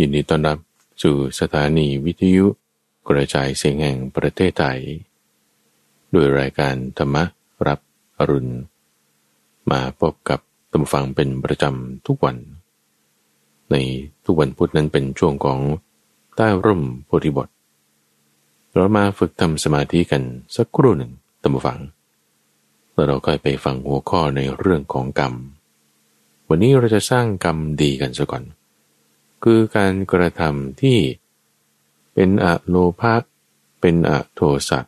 ยินดีต้อนรับสู่สถานีวิทยุกระจายเสียงแห่งประเทศไทยด้วยรายการธรรมรับอรุณมาพบกับท่านผู้ฟังเป็นประจำทุกวันในทุกวันพุธนั้นเป็นช่วงของใต้ร่มโพธิบทเรามาฝึกทำสมาธิกันสักครู่หนึ่งท่านผู้ฟังแล้วเราก็ไปฟังหัวข้อในเรื่องของกรรมวันนี้เราจะสร้างกรรมดีกันซะก่อนคือการกระทำที่เป็นอโลภะเป็นอโทสะ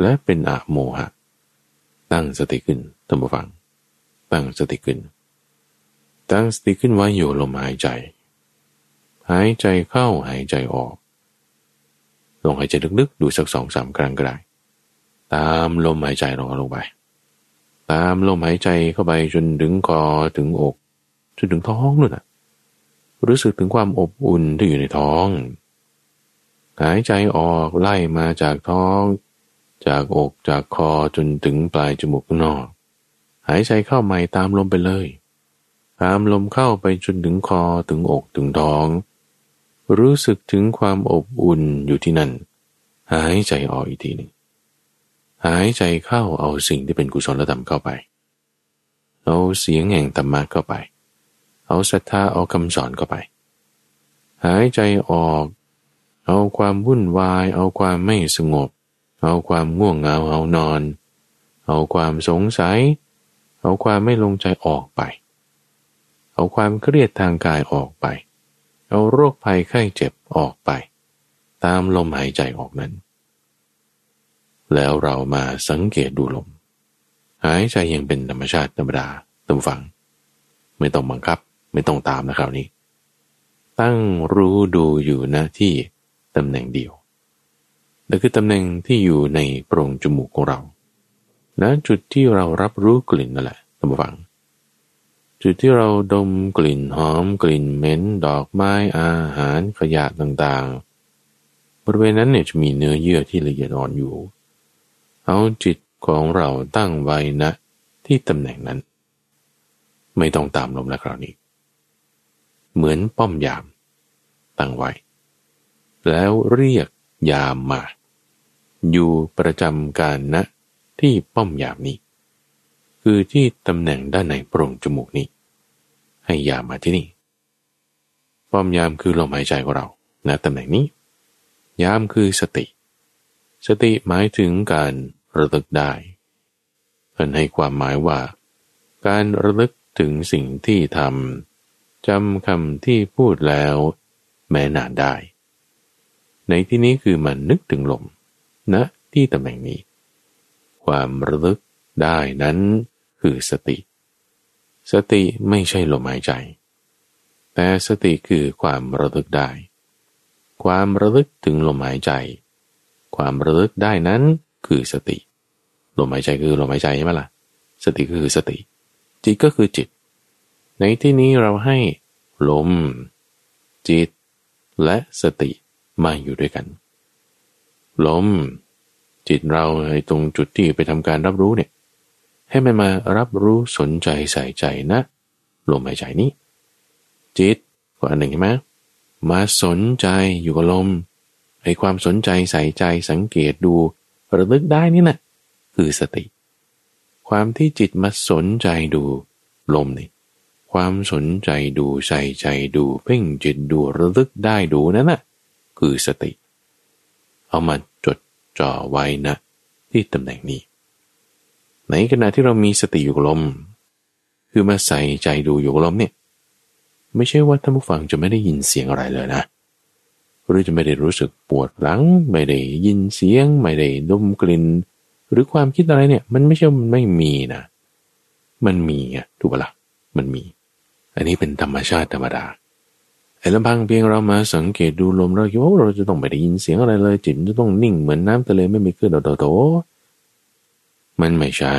และเป็นอโมหะตั้งสติขึ้นท่านผู้ฟังตั้งสติขึ้นตั้งสติขึ้นไว้อยู่ลมหายใจหายใจเข้าหายใจออกลองหายใจลึกๆดูสัก 2-3 ครั้งก็ได้ตามลมหายใจเราลงไปตามลมหายใจเข้าไปจนถึงคอถึงอกจนถึงท้องนู่นน่ะรู้สึกถึงความอบอุ่นที่อยู่ในท้องหายใจออกไล่มาจากท้องจากอกจากคอจนถึงปลายจมูกข้างนอกหายใจเข้าใหม่ตามลมไปเลยตามลมเข้าไปจนถึงคอถึงอกถึงท้องรู้สึกถึงความอบอุ่นอยู่ที่นั่นหายใจออกอีกทีหนึ่งหายใจเข้าเอาสิ่งที่เป็นกุศลธรรมเข้าไปเอาเสียงแห่งธรรมะเข้าไปเอาศรัทธาเอาคำสอนเข้าไปหายใจออกเอาความวุ่นวายเอาความไม่สงบเอาความง่วงเหงาเอานอนเอาความสงสัยเอาความไม่ลงใจออกไปเอาความเครียดทางกายออกไปเอาโรคภัยไข้เจ็บออกไปตามลมหายใจออกนั้นแล้วเรามาสังเกตดูลมหายใจยังเป็นธรรมชาติธรรมดาตั้งฟังไม่ต้องบังคับไม่ต้องตามนะคราวนี้ตั้งรู้ดูอยู่หน้าที่ตำแหน่งเดียวนั่นคือตำแหน่งที่อยู่ในโพรงจมูกของเราณจุดที่เรารับรู้กลิ่นนั่นแหละตั้งฟังจุดที่เราดมกลิ่นหอมกลิ่นเหม็นดอกไม้อาหารขยะต่างๆบริเวณนั้นเนี่ยจะมีเนื้อเยื่อที่ละเอียดอ่อนอยู่เอาจิตของเราตั้งไว้ณที่ตำแหน่งนั้นไม่ต้องตามลมแล้วคราวนี้เหมือนป้อมยามตั้งไว้แล้วเรียกยามมาอยู่ประจำการณที่ป้อมยามนี้คือที่ตำแหน่งด้านในโพรงจมูกนี้ให้ยามมาที่นี่ป้อมยามคือลมหายใจของเราณตำแหน่งนี้ยามคือสติสติหมายถึงการระลึกได้ท่านให้ความหมายว่าการระลึกถึงสิ่งที่ทำจำคำที่พูดแล้วแม้นานได้ในที่นี้คือมันนึกถึงลมณที่ตำแหน่งนี้ความระลึกได้นั้นคือสติสติไม่ใช่ลมหายใจแต่สติคือความระลึกได้ความระลึกถึงลมหายใจความระลึกได้นั้นคือสติลมหายใจคือลมหายใจใช่ไหมล่ะสติคือสติจิตก็คือจิตในที่นี้เราให้ลมจิตและสติมาอยู่ด้วยกันลมจิตเราในตรงจุดที่ไปทำการรับรู้เนี่ยให้มันมารับรู้สนใจใส่ใจนะลมหายใจนี้จิตก็อันหนึ่งใช่ไหมมาสนใจอยู่กับลมไอ้ความสนใจใส่ใจสังเกตดูระลึกได้นี่นะคือสติความที่จิตมาสนใจดูลมนี่ความสนใจดูใส่ใจดูเพ่งจิตดูระลึกได้ดูนั่นน่ะคือสติเอามาจดจ่อไว้นะที่ตำแหน่งนี้ในขณะที่เรามีสติอยู่กับลมคือมาใส่ใจดูอยู่กับลมเนี่ยไม่ใช่ว่าท่านผู้ฟังจะไม่ได้ยินเสียงอะไรเลยนะหรือจะไม่ได้รู้สึกปวดหลังไม่ได้ยินเสียงไม่ได้ดมกลิ่นหรือความคิดอะไรเนี่ยมันไม่ใช่มันไม่มีนะมันมีอ่ะถูกปะล่ะมันมีอันนี้เป็นธรรมชาติธรรมดาไอ้ลำพังเพียงเรามาสังเกตดูลมเราคิดว่าเราจะต้องไม่ได้ยินเสียงอะไรเลยจิตจะต้องนิ่งเหมือนน้ำทะเลไม่มีคลื่นโตๆมันไม่ใช่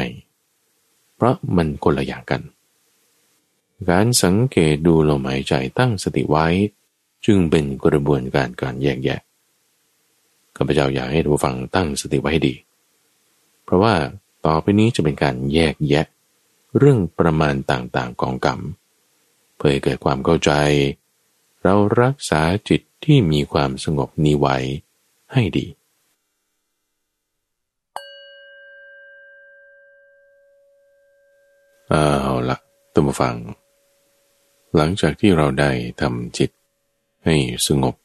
เพราะมันคนละอย่างกันการสังเกตดูลมหายใจตั้งสติไว้จึงเป็นกระบวนการการแยกแยะข้าพเจ้าอยากให้ทุกฝั่งตั้งสติไว้ให้ดีเพราะว่าต่อไปนี้จะเป็นการแยกแยะเรื่องประมาณต่างๆของกรรมเพื่อให้เกิดความเข้าใจ เรารักษาจิตที่มีความสงบนี้ไว้ให้ดีเอาละท่านผู้ฟังหลังจากที่เราได้ทำจิตให้สงบ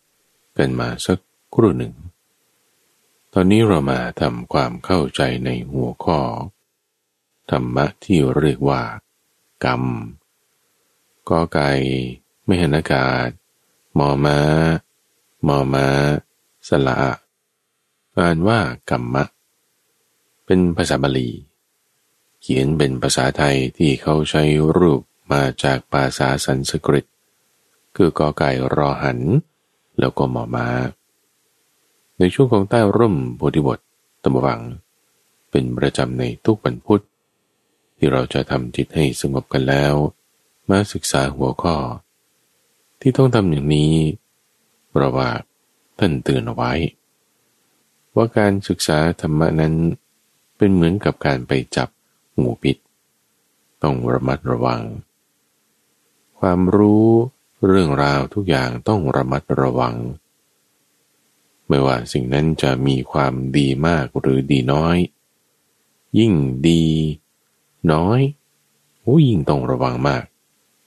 กันมาสักครู่หนึ่งตอนนี้เรามาทำความเข้าใจในหัวข้อธรรมะที่เรียกว่ากรรมกอไก่มหานอากาศมอม้ามอม้าสละอ่านว่ากรรมะเป็นภาษาบาลีเขียนเป็นภาษาไทยที่เขาใช้รูปมาจากภาษาสันสกฤตคือกอไก่รอหันแล้วก็มอม้าในช่วงของใต้ร่มโพธิบทตำบังเป็นประจำในทุกวันพุธที่เราจะทำจิตให้สงบกันแล้วมาศึกษาหัวข้อที่ต้องทำอย่างนี้เพราะว่าท่านเตือนเอาไว้ว่าการศึกษาธรรมะนั้นเป็นเหมือนกับการไปจับงูพิษต้องระมัดระวังความรู้เรื่องราวทุกอย่างต้องระมัดระวังไม่ว่าสิ่งนั้นจะมีความดีมากหรือดีน้อยยิ่งดีน้อยยิ่งต้องระวังมาก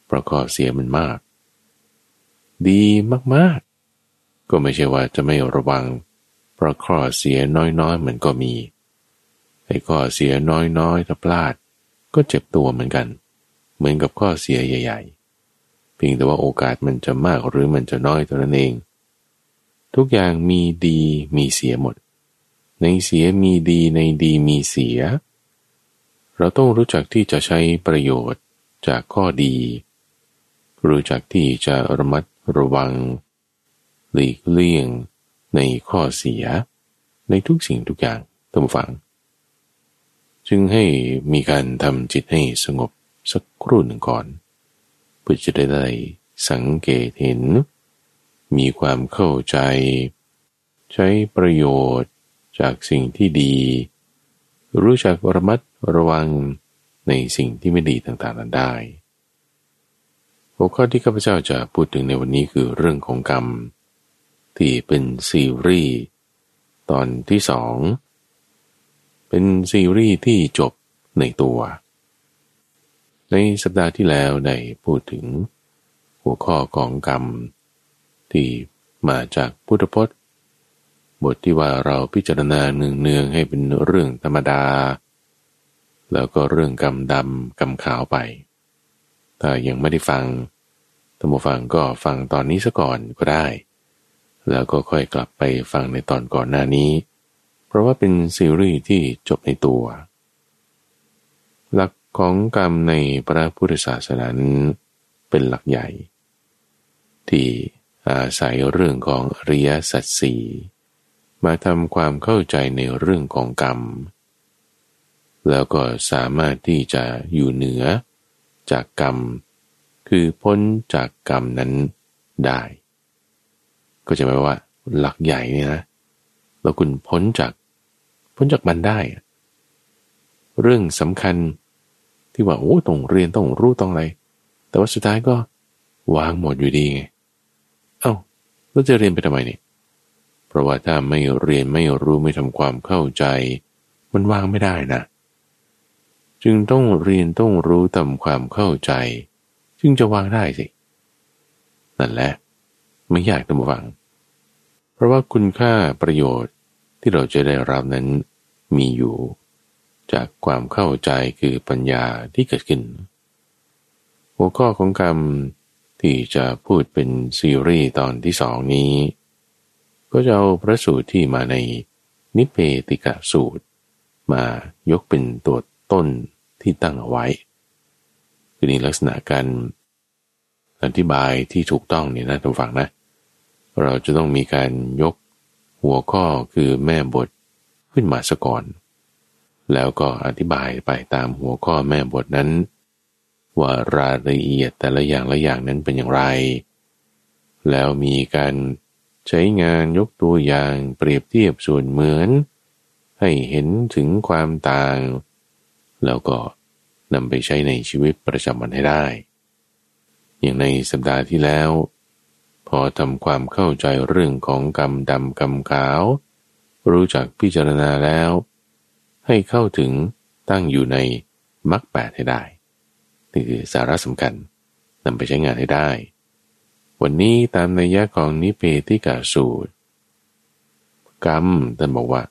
เพราะข้อเสียมันมากดีมากๆก็ไม่ใช่ว่าจะไม่ระวังเพราะข้อเสียน้อยๆเหมือนก็มีไอ้ข้อเสียน้อยๆถ้าพลาดก็เจ็บตัวเหมือนกันเหมือนกับข้อเสียใหญ่ๆเพียงแต่ว่าโอกาสมันจะมากหรือมันจะน้อยเท่านั้นเองทุกอย่างมีดีมีเสียหมดในเสียมีดีในดีมีเสียเราต้องรู้จักที่จะใช้ประโยชน์จากข้อดีรู้จักที่จะระมัดระวังหลีกเลี่ยงในข้อเสียในทุกสิ่งทุกอย่างท่านผู้ฟังจึงให้มีการทำจิตให้สงบสักครู่หนึ่งก่อนเพื่อจะได้สังเกตเห็นมีความเข้าใจใช้ประโยชน์จากสิ่งที่ดีรู้จักระมัดระวังในสิ่งที่ไม่ดีต่างๆนั้นได้หัวข้อที่ข้าพเจ้าจะพูดถึงในวันนี้คือเรื่องของกรรมที่เป็นซีรีส์ตอนที่2เป็นซีรีส์ที่จบในตัวในสัปดาห์ที่แล้วได้พูดถึงหัวข้อของกรรมที่มาจากพุทธพจน์บทที่ว่าเราพิจารณาเนืองๆให้เป็นเรื่องธรรมดาแล้วก็เรื่องกรรมดำกรรมขาวไปถ้ายังไม่ได้ฟังท่านผู้ฟังก็ฟังตอนนี้ซะก่อนก็ได้แล้วก็ค่อยกลับไปฟังในตอนก่อนหน้านี้เพราะว่าเป็นซีรีส์ที่จบในตัวหลักของกรรมในพระพุทธศาสนาเป็นหลักใหญ่ที่อาศัยเรื่องของอริยสัจสี่มาทำความเข้าใจในเรื่องของกรรมแล้วก็สามารถที่จะอยู่เหนือจากกรรมคือพ้นจากกรรมนั้นได้ก็จะแปลว่าหลักใหญ่เนี่ยนะแล้วคุณพ้นจากมันได้เรื่องสำคัญที่ว่าโอ้ต้องเรียนต้องรู้ต้องอะไรแต่ว่าสุดท้ายก็วางหมดอยู่ดีไงเอ้าแล้วจะเรียนไปทำไมเนี่ยเพราะว่าถ้าไม่เรียนไม่รู้ไม่ทำความเข้าใจมันวางไม่ได้นะจึงต้องเรียนต้องรู้ทำความเข้าใจจึงจะวางได้สินั่นแหละไม่ยากต้องวางเพราะว่าคุณค่าประโยชน์ที่เราจะได้รับนั้นมีอยู่จากความเข้าใจคือปัญญาที่เกิดขึ้นหัวข้อของกรรมที่จะพูดเป็นซีรีส์ตอนที่2นี้ก็จะเอาพระสูตรที่มาในนิเพติกสูตรมายกเป็นตัวต้นที่ตั้งเอาไว้คือในลักษณะการอธิบายที่ถูกต้องเนี่ยนะท่านฟังนะเราจะต้องมีการยกหัวข้อคือแม่บทขึ้นมาซะก่อนแล้วก็อธิบายไปตามหัวข้อแม่บทนั้นว่ารายละเอียดแต่ละอย่างละอย่างนั้นเป็นอย่างไรแล้วมีการใช้งานยกตัวอย่างเปรียบเทียบส่วนเหมือนให้เห็นถึงความต่างแล้วก็นำไปใช้ในชีวิตประจำวันให้ได้อย่างในสัปดาห์ที่แล้ว พอทำความเข้าใจเรื่องของกรรมดำกรรมขาวรู้จักพิจารณาแล้วให้เข้าถึงตั้งอยู่ในมรรค 8ให้ได้นี่คือสาระสำคัญนำไปใช้งานให้ได้วันนี้ตามนัยยะของนิเพติกสูตรกรรมท่านบอกว่า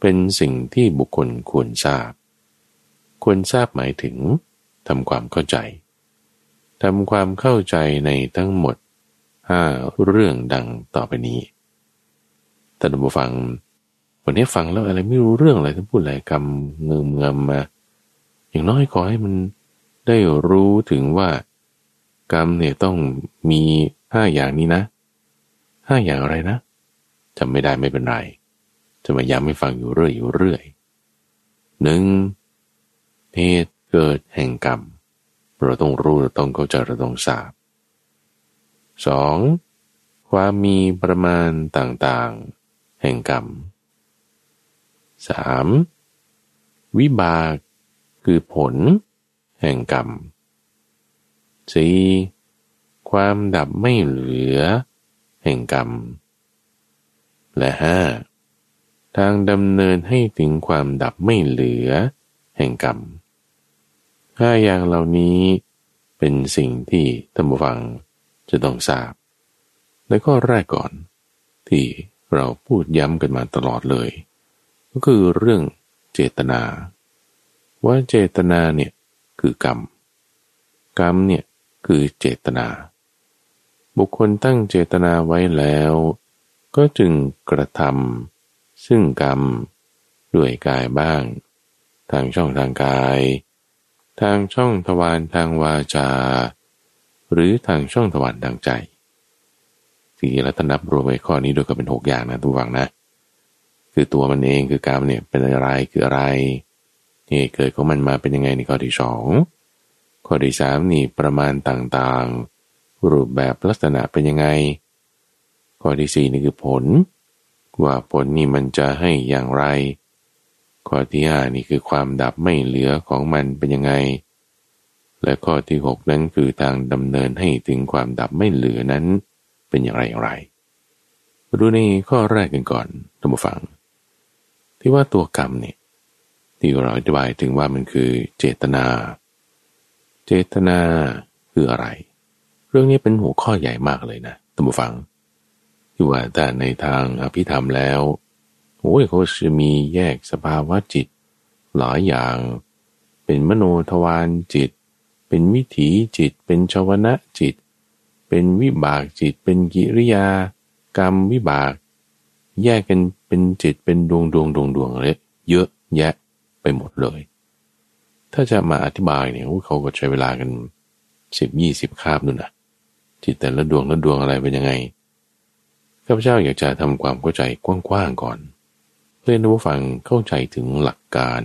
เป็นสิ่งที่บุคคลควรทราบหมายถึงทำความเข้าใจในทั้งหมด5เรื่องดังต่อไปนี้ท่านผู้ฟังวันนี้ฟังแล้วอะไรไม่รู้เรื่องอะไรท่านพูดอะไรกรรมเงื่อมเงำมาอย่างน้อยขอให้มันได้รู้ถึงว่ากรรมเนี่ยต้องมี5อย่างนี้นะ5อย่างอะไรนะจำไม่ได้ไม่เป็นไรจะมาย้ำให้ฟังอยู่เรื่อยหนึ่งเหตุเกิดแห่งกรรมเราต้องรู้เราต้องเข้าใจเราต้องทราบ 2. ความมีประมาณต่างๆแห่งกรรม 3. วิบากคือผลแห่งกรรม 4. ความดับไม่เหลือแห่งกรรมและ 5. ทางดำเนินให้ถึงความดับไม่เหลือแห่งกรรม5อย่างเหล่านี้เป็นสิ่งที่ท่านผู้ฟังจะต้องทราบในข้อแรกก่อนที่เราพูดย้ำกันมาตลอดเลยก็คือเรื่องเจตนาว่าเจตนาเนี่ยคือกรรมเนี่ยคือเจตนาบุคคลตั้งเจตนาไว้แล้วก็จึงกระทำซึ่งกรรมด้วยกายบ้างทางช่องทางกายทางช่องทวารทางวาจาหรือทางช่องทวารทางใจสี่ลัตนับรวมไว้ข้อนี้โดยก็เป็น6อย่างนะทุกฝั่งนะคือตัวมันเองคือกรรมเนี่ยเป็นอะไรคืออะไรนี่เกิดของมันมาเป็นยังไงในข้อที่2ข้อที่3นี่ประมาณต่างๆรูปแบบลักษณะเป็นยังไงข้อที่4นี่คือผลว่าผลนี่มันจะให้อย่างไรข้อที่5นี่คือความดับไม่เหลือของมันเป็นยังไงและข้อที่6นั้นคือทางดำเนินให้ถึงความดับไม่เหลือนั้นเป็นอย่างไรดูในข้อแรกกันก่อนท่านผู้ฟังที่ว่าตัวกรรมเนี่ยที่เราอธิบายถึงว่ามันคือเจตนาคืออะไรเรื่องนี้เป็นหัวข้อใหญ่มากเลยนะท่านผู้ฟังที่ว่าแต่ในทางอภิธรรมแล้วโอ้ยเขาจะมีแยกสภาวะจิตหลายอย่างเป็นมโนทวารจิตเป็นวิถีจิตเป็นชวนะจิตเป็นวิบากจิตเป็นกิริยากรรมวิบากแยกกันเป็นจิตเป็นดวงเลยเยอะแยะไปหมดเลยถ้าจะมาอธิบายเนี่ยเขาก็ใช้เวลากัน10-20คาบนู่นนะจิตแต่ละดวงอะไรเป็นยังไงข้าพเจ้าอยากจะทำความเข้าใจกว้างๆก่อนเพื่อนผู้ฟังเข้าใจถึงหลักการ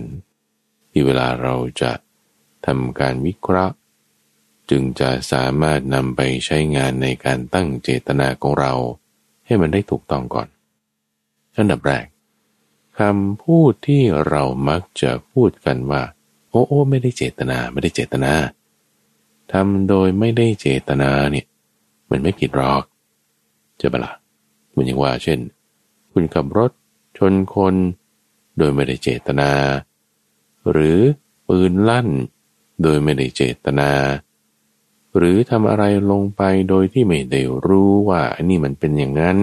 ที่เวลาเราจะทำการวิเคราะห์จึงจะสามารถนำไปใช้งานในการตั้งเจตนาของเราให้มันได้ถูกต้องก่อนอันดับแรกคำพูดที่เรามักจะพูดกันว่าโอ้ไม่ได้เจตนาทำโดยไม่ได้เจตนาเนี่ยมันไม่ผิดหรอกจะเปล่าเหมือนอย่างว่าเช่นคุณขับรถชนคนโดยไม่ได้เจตนาหรือปืนลั่นโดยไม่ได้เจตนาหรือทำอะไรลงไปโดยที่ไม่ได้รู้ว่านี่มันเป็นอย่างนั้น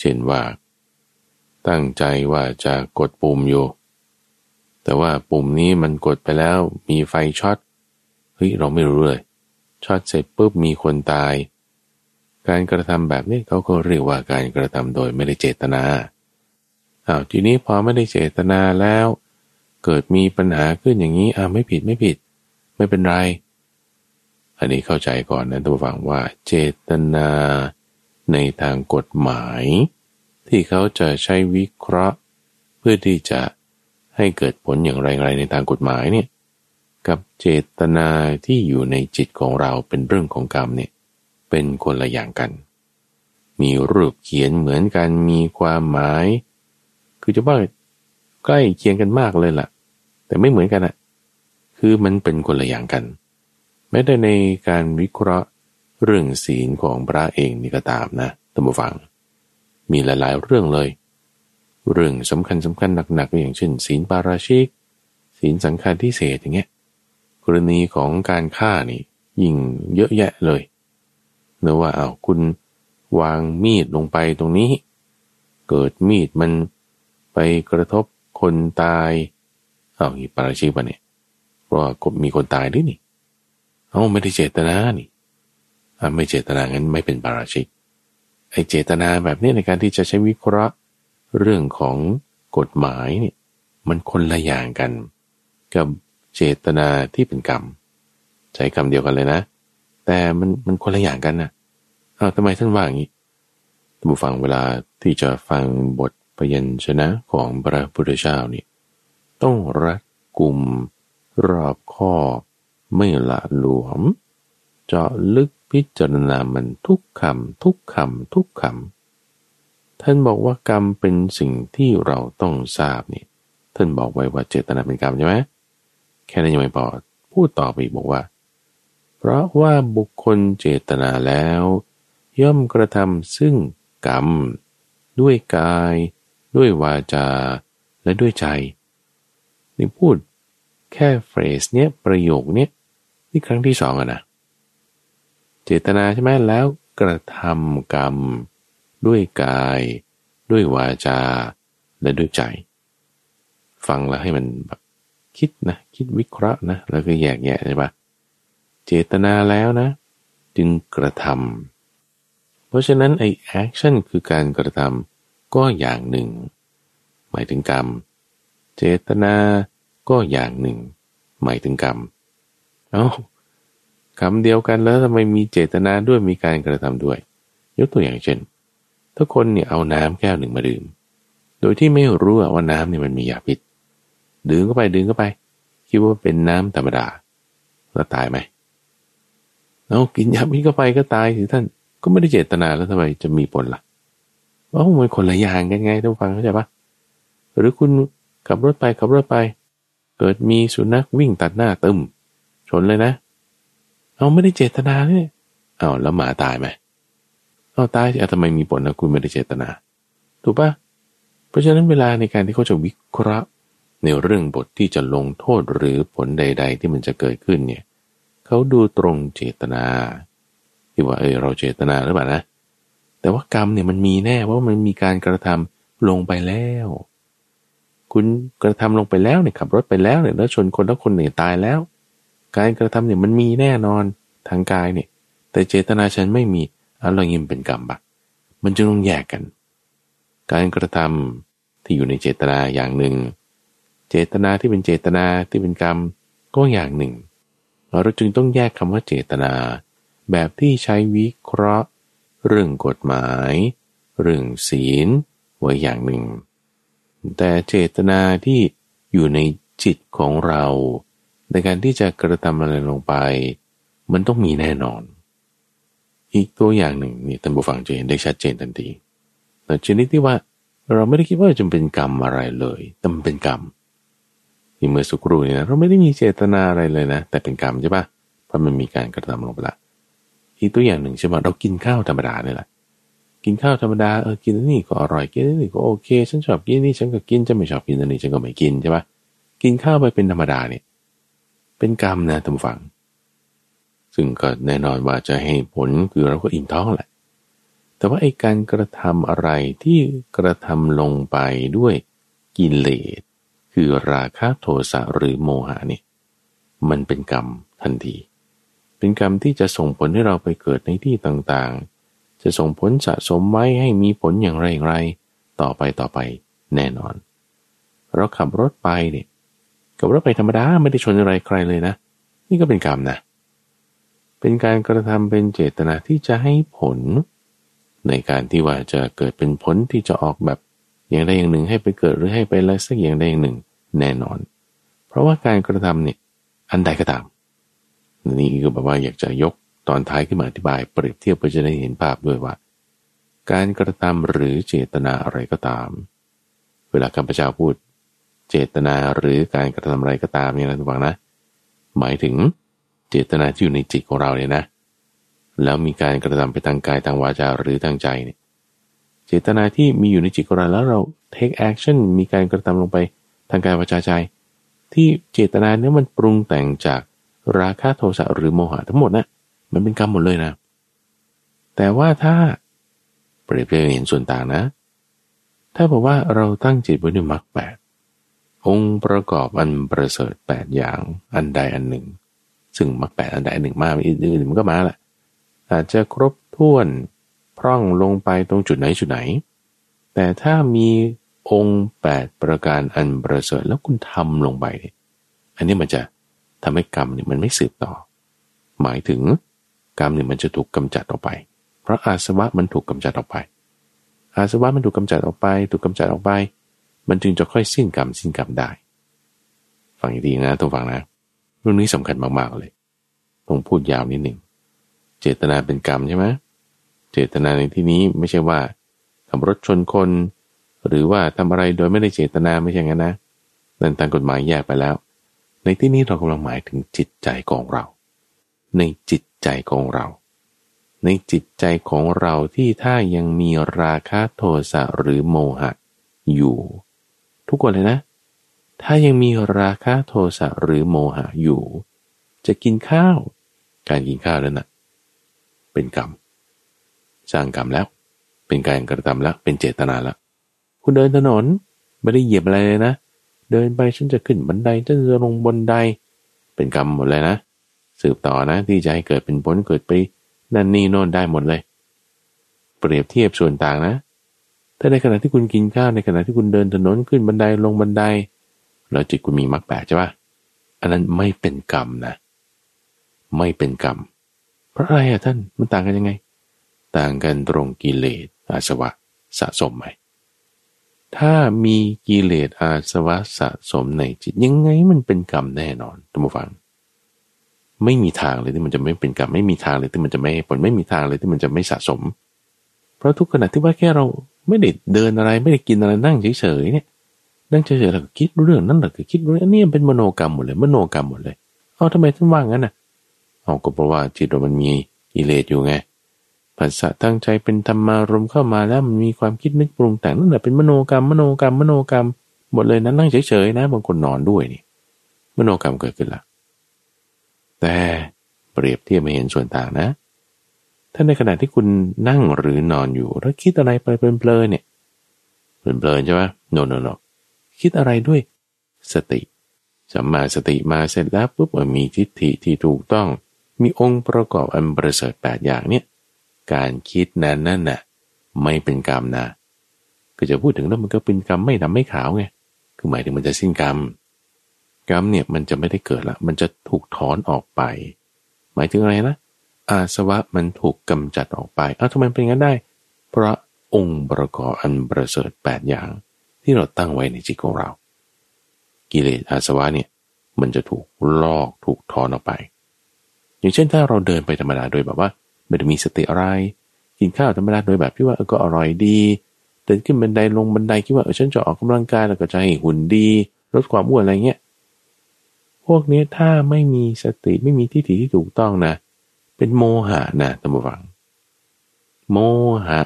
เช่นว่าตั้งใจว่าจะกดปุ่มอยู่แต่ว่าปุ่มนี้มันกดไปแล้วมีไฟช็อตเราไม่รู้เลยช็อตเสร็จปุ๊บมีคนตายการกระทำแบบนี้เขาก็เรียกว่าการกระทำโดยไม่ได้เจตนาทีนี้พอไม่ได้เจตนาแล้วเกิดมีปัญหาขึ้นอย่างนี้ไม่ผิดไม่เป็นไรอันนี้เข้าใจก่อนนะท่านผู้ฟังว่าเจตนาในทางกฎหมายที่เขาจะใช้วิเคราะห์เพื่อที่จะให้เกิดผลอย่างไรในทางกฎหมายเนี่ยกับเจตนาที่อยู่ในจิตของเราเป็นเรื่องของกรรมเนี่ยเป็นคนละอย่างกันมีรูปเขียนเหมือนกันมีความหมายคือจะว่าใกล้เคียงกันมากเลยล่ะแต่ไม่เหมือนกันคือมันเป็นคนละอย่างกันแม้แต่ในการวิเคราะห์ เรื่องศีลของพระเองนี่ก็ตามนะท่านผู้ฟังมีหลายๆเรื่องเลยเรื่องสำคัญหนักๆอย่างเช่นศีลปาราชิกศีลสังฆาทิเศษอย่างเงี้ยกรณีของการฆ่านี่ยิ่งเยอะแยะเลยเนื่องว่าคุณวางมีดลงไปตรงนี้เกิดมีดมันไปกระทบคนตายนี่ปาราชิกป่ะเนี่ยเพราะก็มีคนตายด้วยนี่ไม่ได้เจตนานี่ไม่เจตนางั้นไม่เป็นปาราชิกไอ้เจตนาแบบนี้ในการที่จะใช้วิเคราะห์เรื่องของกฎหมายนี่มันคนละอย่างกันกับเจตนาที่เป็นกรรมใช้กรรมเดียวกันเลยนะแต่มันคนละอย่างกันนะทำไมท่านว่าอย่างนี้ท่านผู้ฟังเวลาที่จะฟังบทพยัญชนะของพระพุทธเจ้านี่ต้องรัดกุมรอบคอบไม่ละหลวมเจาะลึกพิจารณามันทุกคำท่านบอกว่ากรรมเป็นสิ่งที่เราต้องทราบนี่ท่านบอกไว้ว่าเจตนาเป็นกรรมใช่ไหมแค่นั้นยังไม่พอพูดต่อไปบอกว่าเพราะว่าบุคคลเจตนาแล้วย่อมกระทำซึ่งกรรมด้วยกายด้วยวาจาและด้วยใจนี่พูดแค่เฟรสเนี้ยประโยคเนี้ยนี่ครั้งที่2นะเจตนาใช่ไหมแล้วกระทำกรรมด้วยกายด้วยวาจาและด้วยใจฟังแล้วให้มันแบบคิดนะคิดวิเคราะห์นะแล้วก็แยกแยะใช่ปะเจตนาแล้วนะจึงกระทำเพราะฉะนั้นไอ้แอคชั่นคือการกระทำก็อย่างหนึ่งหมายถึงกรรมเจตนาก็อย่างหนึ่งหมายถึงกรรมคำเดียวกันแล้วทำไมมีเจตนาด้วยมีการกระทำด้วยยกตัวอย่างเช่นถ้าคนเนี่ยเอาน้ำแก้วหนึ่งมาดื่มโดยที่ไม่รู้ว่าน้ำเนี่ยมันมียาพิษดื่มเข้าไปคิดว่าเป็นน้ำธรรมดาแล้วตายไหมกินยาพิษเข้าไปก็ตายสิท่านก็ไม่ได้เจตนาแล้วทำไมจะมีผลล่ะมันคนละอย่างกันไงท่านฟังเข้าใจปะหรือคุณขับรถไปเกิดมีสุนัขวิ่งตัดหน้าตึมชนเลยนะไม่ได้เจตนาเนี่ยแล้วหมาตายไหมตายทำไมมีผลนะคุณไม่ได้เจตนาถูกปะเพราะฉะนั้นเวลาในการที่เขาจะวิเคราะห์ในเรื่องบทที่จะลงโทษหรือผลใดๆที่มันจะเกิดขึ้นเนี่ยเขาดูตรงเจตนาที่ว่าเราเจตนาหรือเปล่านะแต่ว่ากรรมเนี่ยมันมีแน่ว่ามันมีการกระทำลงไปแล้วคุณกระทำลงไปแล้วเนี่ยขับรถไปแล้วเนี่ยแล้วชนคนแล้วคนหนึ่งตายแล้วการกระทำเนี่ยมันมีแน่นอนทางกายเนี่ยแต่เจตนาฉันไม่มีอะไรเงี้ยเป็นกรรมบักมันจึงต้องแยกกันการกระทำที่อยู่ในเจตนาอย่างหนึ่งเจตนาที่เป็นเจตนาที่เป็นกรรมก็อย่างหนึ่งเราจึงต้องแยกคำว่าเจตนาแบบที่ใช้วิเคราะห์เรื่องกฎหมายเรื่องศีลไว้อย่างหนึ่งแต่เจตนาที่อยู่ในจิตของเราในการที่จะกระทำอะไรลงไปมันต้องมีแน่นอนอีกตัวอย่างหนึ่งนี่ท่านผู้ฟังจะเห็นได้ชัดเจนทันทีแต่ชนิดที่ว่าเราไม่ได้คิดว่าจะเป็นกรรมอะไรเลยแต่มันเป็นกรรมที่เมื่อสักครู่นี่นะเราไม่ได้มีเจตนาอะไรเลยนะแต่เป็นกรรมใช่ปะเพราะมันมีการกระทำลงไปละอีกตัวอย่างหนึ่งใช่ไหมเรากินข้าวธรรมดาเนี่ยแหละกินข้าวธรรมดากินนี่ก็อร่อยกินนี่ก็โอเคฉันชอบกินนี่ฉันก็กินฉันไม่ชอบกินนี่ฉันก็ไม่กินใช่ปะกินข้าวไปเป็นธรรมดาเนี่ยเป็นกรรมนะท่านฟังซึ่งก็แน่นอนว่าจะให้ผลคือเราก็อิ่มท้องแหละแต่ว่าไอ้การกระทำอะไรที่กระทำลงไปด้วยกิเลสคือราคะโทสะหรือโมหะเนี่ยมันเป็นกรรมทันทีเป็นกรรมที่จะส่งผลให้เราไปเกิดในที่ต่างๆจะส่งผลสะสมไว้ให้มีผลอย่างไรอย่างไรต่อไปแน่นอนเราขับรถไปธรรมดาไม่ได้ชนอะไรใครเลยนะนี่ก็เป็นกรรมนะเป็นการกระทำเป็นเจตนาที่จะให้ผลในการที่ว่าจะเกิดเป็นผลที่จะออกแบบอย่างใดอย่างหนึ่งให้ไปเกิดหรือให้ไปอะไรสักอย่างใดอย่างหนึ่งแน่นอนเพราะว่าการกระทำเนี่ยอันใดก็ตามนี่ก็แบบว่าอยากจะยกตอนท้ายขึ้นมาอธิบายเปรียบเทียบเพื่อจะได้เห็นภาพด้วยว่าการกระทำหรือเจตนาอะไรก็ตามเวลาข้าพเจ้าพูดเจตนาหรือการกระทำอะไรก็ตามเนี่ยนะทุกอย่างนะหมายถึงเจตนาที่อยู่ในจิตของเราเนี่ยนะ แล้วมีการกระทำไปทางกายทางวาจาหรือทางใจเนี่ยเจตนาที่มีอยู่ในจิตของเราแล้วเรา take action มีการกระทำลงไปทางกายวาจาใจที่เจตนาเนี่ยมันปรุงแต่งจากราคะโทสะหรือโมหะทั้งหมดนะมันเป็นกรรมหมดเลยนะแต่ว่าถ้าเปรียบเทียบเห็นส่วนต่างนะถ้าบอกว่าเราตั้งจิตไว้ในมรรคแปดองค์ประกอบอันประเสริฐแปดอย่างอันใดอันหนึ่งซึ่งมรรคแปดอันใดอันหนึ่งมาอีกอื่นมันก็มาแหละอาจจะครบถ้วนพร่องลงไปตรงจุดไหนจุดไหนแต่ถ้ามีองค์แปดประการอันประเสริฐแล้วคุณทำลงไปอันนี้มันจะทำให้กรรมเนี่ยมันไม่สืบต่อหมายถึงกรรมเนี่ยมันจะถูกกำจัดออกไปเพราะอาสวะมันถูกกำจัดออกไปอาสวะมันถูกกำจัดออกไปถูกกำจัดออกไปมันจึงจะค่อยสิ้นกรรมสิ้นกรรมได้ฟังดีนะต้องฟังนะเรื่องนี้สำคัญมากๆเลยต้องพูดยาวนิดหนึ่งเจตนาเป็นกรรมใช่ไหมเจตนาในที่นี้ไม่ใช่ว่าขับรถชนคนหรือว่าทำอะไรโดยไม่ได้เจตนาไม่ใช่งั้นนะนั่นทางกฎหมายแยกไปแล้วในที่นี้เรากำลังหมายถึงจิตใจของเราในจิตใจของเราในจิตใจของเราที่ถ้ายังมีราคะโทสะหรือโมหะอยู่ทุกคนเลยนะถ้ายังมีราคะโทสะหรือโมหะอยู่จะกินข้าวการกินข้าวนั้นนะเป็นกรรมสร้างกรรมแล้วเป็นการกระทำแล้วเป็นเจตนาแล้วคุณเดินถนนไม่ได้เหยียบอะไรเลยนะเดินไปฉันจะขึ้นบันไดฉันจะลงบนไดเป็นกรรมหมดเลยนะสืบต่อนะที่จะให้เกิดเป็นผลเกิดไปนั่นนี่โน่นได้หมดเลยเปรียบเทียบส่วนต่างนะถ้าในขณะที่คุณกินข้าวในขณะที่คุณเดินถนนขึ้นบันไดลงบันไดแล้วจิตคุณมีมรรคแปดใช่ป่ะอันนั้นไม่เป็นกรรมนะไม่เป็นกรรมเพราะอะไรอะท่านมันต่างกันยังไงต่างกันตรงกิเลสอาสวะสะสมไหมถ้ามีกิเลสอาสวะสะสมในจิตยังไงมันเป็นกรรมแน่นอนท่านผู้ฟังไม่มีทางเลยที่มันจะไม่เป็นกรรมไม่มีทางเลยที่มันจะไม่ผลไม่มีทางเลยที่มันจะไม่สะสมเพราะทุกขณะที่ว่าแค่เราไม่ได้เดินอะไรไม่ได้กินอะไรนั่งเฉยๆเนี่ยนั่งเฉยๆเราก็คิดเรื่องนั้นเราก็คิดเรื่องอันนี้เป็นมโนกรรมหมดเลยมโนกรรมหมดเลยเอาทำไมท่านว่างั้นน่ะเอาก็เพราะว่าจิตเรามันมีกิเลสอยู่ไงผัสสะตั้งใจเป็นธรรมารมเข้ามาแล้วมันมีความคิดนึกปรุงแต่งนั่นแหละเป็นมโนกรรมมโนกรรมมโนกรรมหมดเลยนั้นนั่งเฉยๆนะบางคนนอนด้วยนี่มโนกรรมเกิดขึ้นละแต่เปรียบเทียบไม่เห็นส่วนต่างนะถ้าในขณะที่คุณนั่งหรือนอนอยู่แล้วคิดอะไรไปเพลินๆเนี่ยเพลินๆใช่ไหมโน่นๆคิดอะไรด้วยสติสัมมาสติมาเสร็จแล้วปุ๊บมีทิฏฐิที่ถูกต้องมีองค์ประกอบอันประเสริฐแปดอย่างเนี่ยการคิดนั้นนั่นน่ะไม่เป็นกรรมนะก็จะพูดถึงแล้วมันก็เป็นกรรมไม่ดำไม่ขาวไงคือหมายถึงมันจะสิ้นกรรมกรรมเนี่ยมันจะไม่ได้เกิดละมันจะถูกถอนออกไปหมายถึงอะไรนะอาสวะมันถูกกำจัดออกไปเอาทำไมเป็นงั้นได้เพราะองค์ประกอบอันประเสริฐแปดอย่างที่เราตั้งไว้ในจิตของเรากิเลสอาสวะเนี่ยมันจะถูกลอกถูกถอนออกไปอย่างเช่นถ้าเราเดินไปธรรมดาโดยแบบว่าไม่ได้มีสติอะไรกินข้าวธรรมดาโดยแบบที่ว่าก็อร่อยดีเดินขึ้นบันไดลงบันไดคิดว่าฉันจะออกกำลังกายแล้วก็จะให้หุ่นดีลดความอ้วนอะไรเงี้ยพวกนี้ถ้าไม่มีสติไม่มีทิฏฐิที่ถูกต้องนะเป็นโมหะนะท่านผู้ฟังโมหะ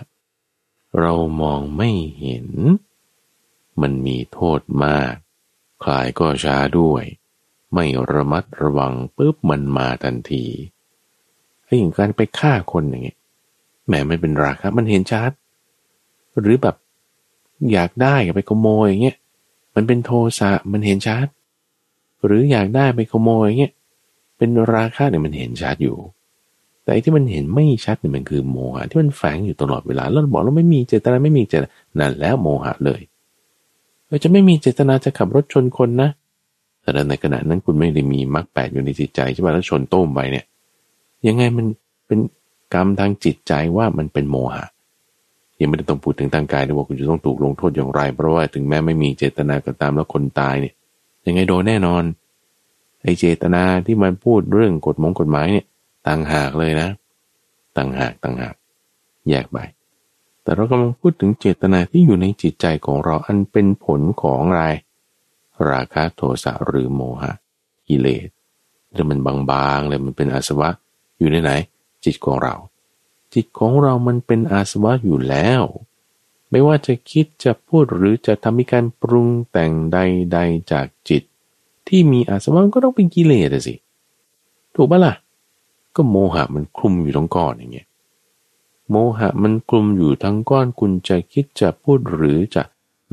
เรามองไม่เห็นมันมีโทษมากคลายก็ช้าด้วยไม่ระมัดระวังปุ๊บมันมาทันทีไอ้อย่างการไปฆ่าคนอย่างเงี้ยแหมไม่เป็นราคะมันเห็นชัดหรือแบบอยากได้ไปขโมยอย่างเงี้ยมันเป็นโทสะมันเห็นชัดหรืออยากได้ไปขโมยอย่างเงี้ยเป็นราคะเนี่ยมันเห็นชัดอยู่แต่ที่มันเห็นไม่ชัดเนี่ยมันคือโมหะที่มันแฝงอยู่ตลอดเวลาแล้วบอกเราไม่มีเจตนาไม่มีเจตนานั่นแล้วโมหะเลยเราจะไม่มีเจตนาจะขับรถชนคนนะแต่ในขณะนั้นคุณไม่ได้มีมรรคแปดอยู่ในจิตใจใช่ไหมแล้วชนต้มไปเนี่ยยังไงมันเป็นกรรมทางจิตใจว่ามันเป็นโมหะยังไม่ได้ต้องพูดถึงทางกายด้วยว่าคุณจะต้องถูกลงโทษอย่างไรเพราะว่าถึงแม้ไม่มีเจตนาก็ตามแล้วคนตายเนี่ยยังไงโดนแน่นอนไอ้เจตนาที่มันพูดเรื่องกฎหมายเนี่ยต่างหากเลยนะต่างหากแยกไปแต่เรากำลังพูดถึงเจตนาที่อยู่ในจิตใจของเราอันเป็นผลของอะไรราคะโทสะหรือโมหะกิเลสแต่มันบางๆเลยมันเป็นอาสวะอยู่ในไหนเจ จิตของเราจิตของเรามันเป็นอาสวะอยู่แล้วไม่ว่าจะคิดจะพูดหรือจะทำมีการปรุงแต่งใดๆจากจิตที่มีอาสวะก็ต้องเป็นกิเลสสิถูกปะล่ะก็โมหะมันคลุมอยู่ทั้งก้อนอย่างเงี้ยโมหะมันคลุมอยู่ทั้งก้อนคุณจะคิดจะพูดหรือจะ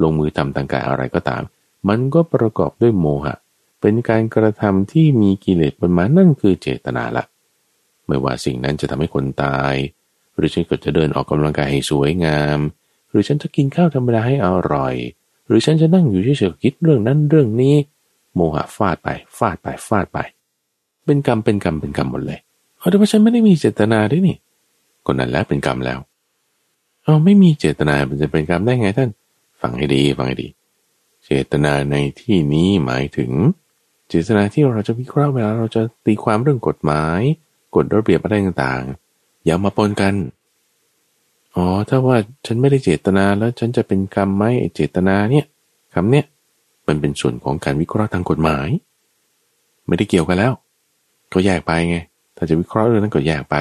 ลงมือทำทางกายอะไรก็ตามมันก็ประกอบด้วยโมหะเป็นการกระทำที่มีกิเลสปนมานั่นคือเจตนาละไม่ว่าสิ่งนั้นจะทำให้คนตายหรือฉันก็จะเดินออกกำลังกายให้สวยงามหรือฉันจะกินข้าวธรรมดาให้อร่อยหรือฉันจะนั่งอยู่เฉยๆคิดเรื่องนั้นเรื่องนี้โมหะฟาดไปฟาดไปฟาดไปเป็นกรรมเป็นกรรมเป็นกรรมหมดเลยเอาแต่ว่าฉันไม่ได้มีเจตนาด้วยนี่ก็นั่นแล้วเป็นกรรมแล้วเอาไม่มีเจตนามันจะเป็นกรรมได้ไงท่านฟังให้ดีฟังให้ดีเจตนาในที่นี้หมายถึงเจตนาที่เราจะวิเคราะห์เวลาเราจะตีความเรื่องกฎหมายกฎระเบียบอะไรต่างๆอย่ามาปนกันอ๋อถ้าว่าฉันไม่ได้เจตนาแล้วฉันจะเป็นกรรมไหมไอ้เจตนาเนี่ยคำเนี้ยมันเป็นส่วนของการวิเคราะห์ทางกฎหมายไม่ได้เกี่ยวกันแล้วก็แยกไปไงถ้าจะวิเคราะห์เรื่องนั้นก็แยกไป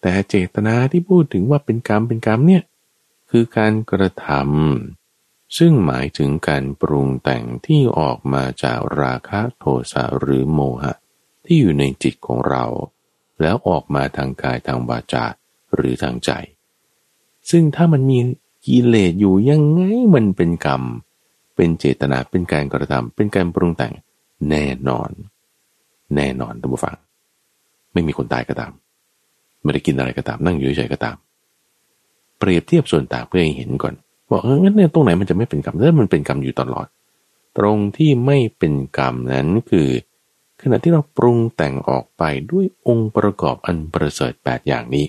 แต่เจตนาที่พูดถึงว่าเป็นกรรมเป็นกรรมเนี่ยคือการกระทำซึ่งหมายถึงการปรุงแต่งที่ออกมาจากราคะโทสะหรือโมหะที่อยู่ในจิตของเราแล้วออกมาทางกายทางวาจาหรือทางใจซึ่งถ้ามันมีกิเลสอยู่ยังไงมันเป็นกรรมเป็นเจตนาเป็นการกระทำเป็นการปรุงแต่งแน่นอนแน่นอนท่านผู้ฟังไม่มีคนตายก็ตามไม่ได้กินอะไรก็ตามนั่งอยู่เฉยๆก็ตามเปรียบเทียบส่วนต่างเพื่อให้เห็นก่อนบอกงั้นเนี่ยตรงไหนมันจะไม่เป็นกรรมแล้วมันเป็นกรรมอยู่ตลอดตรงที่ไม่เป็นกรรมนั้นคือขณะที่เราปรุงแต่งออกไปด้วยองค์ประกอบอันประเสริฐ8อย่างนี้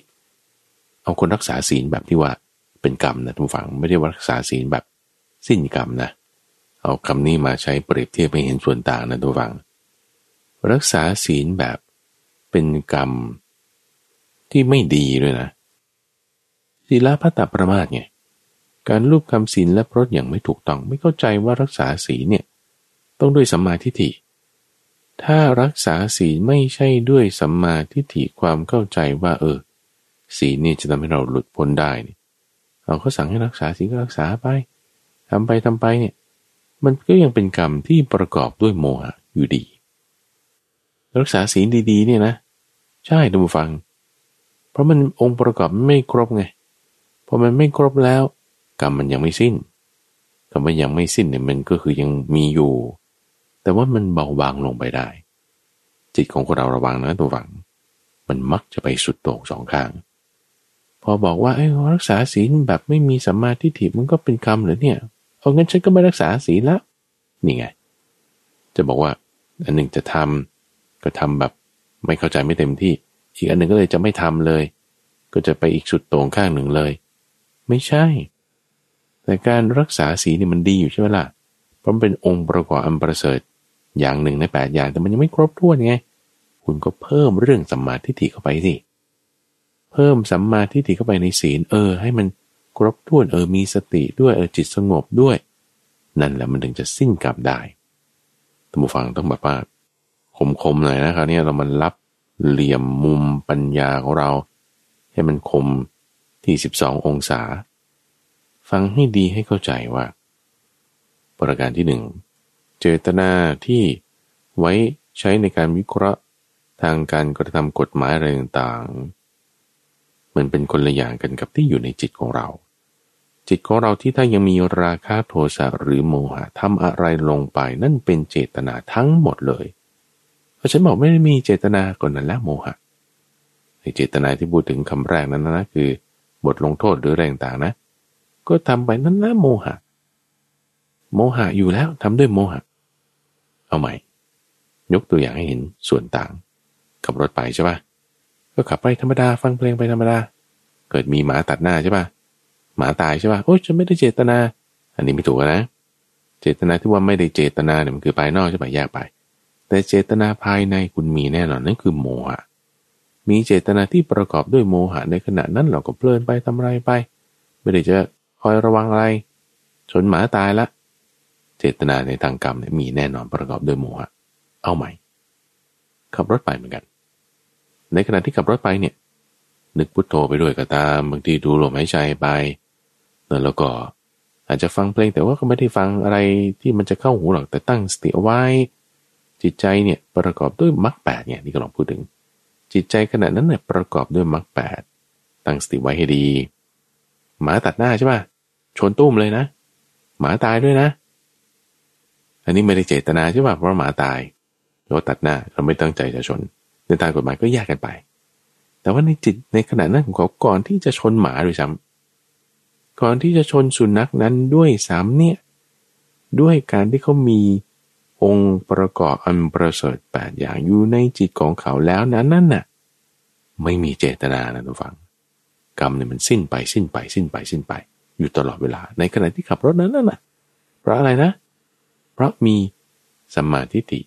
เอาคนรักษาศีลแบบที่ว่าเป็นกรรมนะทุกฝั่งไม่ได้ว่ารักษาศีลแบบสิ้นกรรมนะเอาคำนี้มาใช้เปรียบเทียบให้เห็นส่วนต่างนะทุกฝั่งรักษาศีลแบบเป็นกรรมที่ไม่ดีด้วยนะศีลพัตตประมาทไงการลูบคำศีลและพรตอย่างไม่ถูกต้องไม่เข้าใจว่ารักษาศีลเนี่ยต้องด้วยสัมมาทิฏฐิถ้ารักษาศีลไม่ใช่ด้วยสัมมาทิฏฐิความเข้าใจว่าศีลนี่จะทำให้เราหลุดพ้นได้เนี่ยเราก็สั่งให้รักษาศีลก็รักษาไปทำไปเนี่ยมันก็ยังเป็นกรรมที่ประกอบด้วยโมหะอยู่ดีรักษาศีลดีๆเนี่ยนะใช่ดูฟังเพราะมันองค์ประกอบไม่ครบไงพอมันไม่ครบแล้วกรรมมันยังไม่สิ้นกรรมมันยังไม่สิ้นเนี่ยมันก็คือยังมีอยู่แต่ว่ามันเบาบางลงไปได้จิตของคนเราระวังนะตัวหวังมันมักจะไปสุดโต่งสองข้างพอบอกว่ารักษาศีลแบบไม่มีสัมมาทิฏฐิมันก็เป็นกรรมเหรอเนี่ยเอางั้นฉันก็ไม่รักษาศีลละนี่ไงจะบอกว่าอันหนึ่งจะทำก็ทำแบบไม่เข้าใจไม่เต็มที่อีกอันหนึ่งก็เลยจะไม่ทำเลยก็จะไปอีกสุดโต่งข้างหนึ่งเลยไม่ใช่แต่การรักษาศีลนี่มันดีอยู่ใช่ไหมล่ะเพราะมันเป็นองค์ประกอบอันประเสริฐอย่างหนึ่งใน8อย่างแต่มันยังไม่ครบถ้วนไงคุณก็เพิ่มเรื่องสัมมาทิฏฐิเข้าไปสิเพิ่มสัมมาทิฏฐิเข้าไปในศีลให้มันครบถ้วนมีสติด้วยจิตสงบด้วยนั่นแหละมันถึงจะสิ้นกรรมได้ท่านผู้ฟังต้องแบบว่าคมๆหน่อยนะครับเนี่ยเรามันรับเหลี่ยมมุมปัญญาของเราให้มันคมที่12องศาฟังให้ดีให้เข้าใจว่าประการที่1เจตนาที่ไว้ใช้ในการวิเคราะห์ทางการกระทำกฎหมายอะไรต่างๆมันเป็นคนละอย่างกันกับที่อยู่ในจิตของเราจิตของเราที่ถ้ายังมีราคะโทสะหรือโมหะทำอะไรลงไปนั่นเป็นเจตนาทั้งหมดเลยเพราะฉันบอกไม่ได้มีเจตนาก่อนนั้นแล้วโมหะในเจตนาที่พูดถึงคำแรกนั้นนะคือบทลงโทษหรือแรงต่างนะก็ทำไปนั่นนะโมหะโมหะอยู่แล้วทำด้วยโมหะเอาใหม่ยกตัวอย่างให้เห็นส่วนต่างขับรถไปใช่ป่ะก็ขับไปธรรมดาฟังเพลงไปธรรมดาเกิดมีหมาตัดหน้าใช่ป่ะหมาตายใช่ป่ะโอ๊ยฉันไม่ได้เจตนาอันนี้ไม่ถูกนะเจตนาที่ว่าไม่ได้เจตนาเนี่ยมันคือภายนอกใช่ป่ะแยกไปแต่เจตนาภายในคุณมีแน่นอนนั่นคือโมหะมีเจตนาที่ประกอบด้วยโมหะในขณะนั้นเราก็เพลินไปทำไรไปไม่ได้จะคอยระวังอะไรชนหมาตายละเจตนาในทางกรรมเนี่ยมีแน่นอนประกอบด้วยโมหะเอาใหม่ขับรถไปเหมือนกันในขณะที่ขับรถไปเนี่ย นึกพุทโธไปด้วยก็ตามบางทีดูลมหายใจไปแล้วก็อาจจะฟังเพลงแต่ว่าก็ไม่ได้ฟังอะไรที่มันจะเข้าหูหรอกแต่ตั้งสติเอาไว้จิตใจเนี่ยประกอบด้วยมรรคแปดเนี่ยนี่ก็ลองพูดถึงจิตใจขณะนั้นเนี่ยประกอบด้วยมรรคแปดตั้งสติไว้ให้ดีหมาตัดหน้าใช่ป่ะชนตุ้มเลยนะหมาตายด้วยนะอันนี้ไม่ได้เจตนาใช่ป่ะเพราะหมาตายเราตัดหน้าเราไม่ตั้งใจจะชนในทางกฎหมายก็แยกกันไปแต่ว่าในจิตในขณะนั้นของเขาก่อนที่จะชนหมาด้วยซ้ำก่อนที่จะชนสุนัขนั้นด้วยซ้ำเนี่ยด้วยการที่เขามีองค์ประกอบอันประเสริฐ8อย่างอยู่ในจิตของเขาแล้วนั้นน่ะไม่มีเจตนานะทุกฟังกรรมเนี่ยมันสิ้นไปอยู่ตลอดเวลาในขณะที่ขับรถนั้นน่ะเพราะอะไรนะเพราะมีสัมมาทิฏฐิ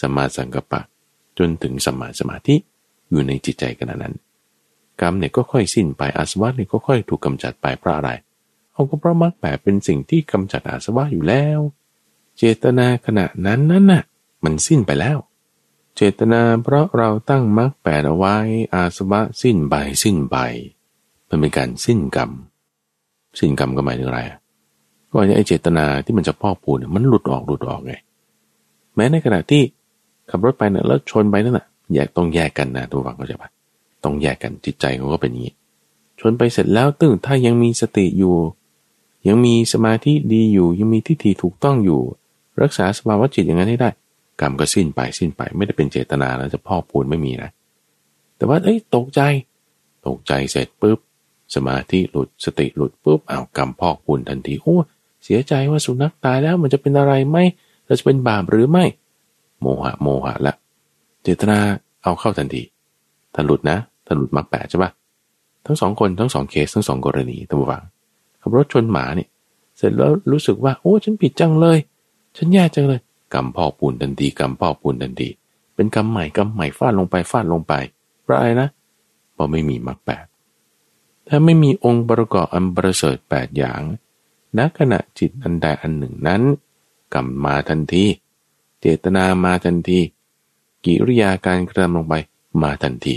สัมมาสังกัปปะจนถึงสัมมาสมาธิอยู่ในจิตใจขณะนั้นกรรมเนี่ยก็ค่อยสิ้นไปอาสวะเนี่ยก็ค่อยถูกกำจัดไปเพราะอะไรเอาก็เพราะมรรคแปดเป็นสิ่งที่กำจัดอาสวะอยู่แล้วเจตนาขณะนั้นน่ะมันสิ้นไปแล้วเจตนาเพราะเราตั้งมรรคแปดเอาไว้อาสวะสิ้นไปมันเป็นการสิ้นกรรมสิ้นกรรมก็หมายถึงอะไรก็ไอ้เจตนาที่มันจะพอกพูนมันหลุดออกไงแม้ในขณะที่ขับรถไปเนี่ยแล้วชนไปนั่นน่ะแยกต้องแยกกันนะทุกฝั่งเข้าใจป่ะต้องแยกกันจิตใจเขาก็เป็นอย่างนี้ชนไปเสร็จแล้วตื่นถ้ายังมีสติอยู่ยังมีสมาธิดีอยู่ยังมีทิฏฐิถูกต้องอยู่รักษาสภาวะจิตอย่างนั้นให้ได้กรรมก็สิ้นไปไม่ได้เป็นเจตนาแล้วจะพอกพูนไม่มีนะแต่ว่าเอ้ยตกใจเสร็จปุ๊บสมาธิหลุดสติหลุดปุ๊บอ้าวกรรมพอกพูนทันทีโอ้เสียใจว่าสุนัขตายแล้วมันจะเป็นอะไรไหมเราจะเป็นบาปหรือไม่โมหะละเจตนาเอาเข้าทันทีถ้าหลุดนะถ้าหลุดมรรคแปดใช่ป่ะทั้งสองคนทั้งสองเคสทั้งสองกรณีตัวฟังขับรถชนหมาเนี่ยเสร็จแล้วรู้สึกว่าโอ้ฉันผิดจังเลยฉันแย่จังเลยกรรมพอกพูนทันทีกรรมพอกพูนทันทีเป็นกรรมใหม่ฟาดลงไปเพราะอะไรนะเพราะไม่มีมรรคแปดถ้าไม่มีองค์ประกอบอันประเสริฐแปดอย่างณขณะจิตอันใดอันหนึ่งนั้นกรรมมาทันทีเจตนามาทันทีกิริยาการกระทำลงไปมาทันที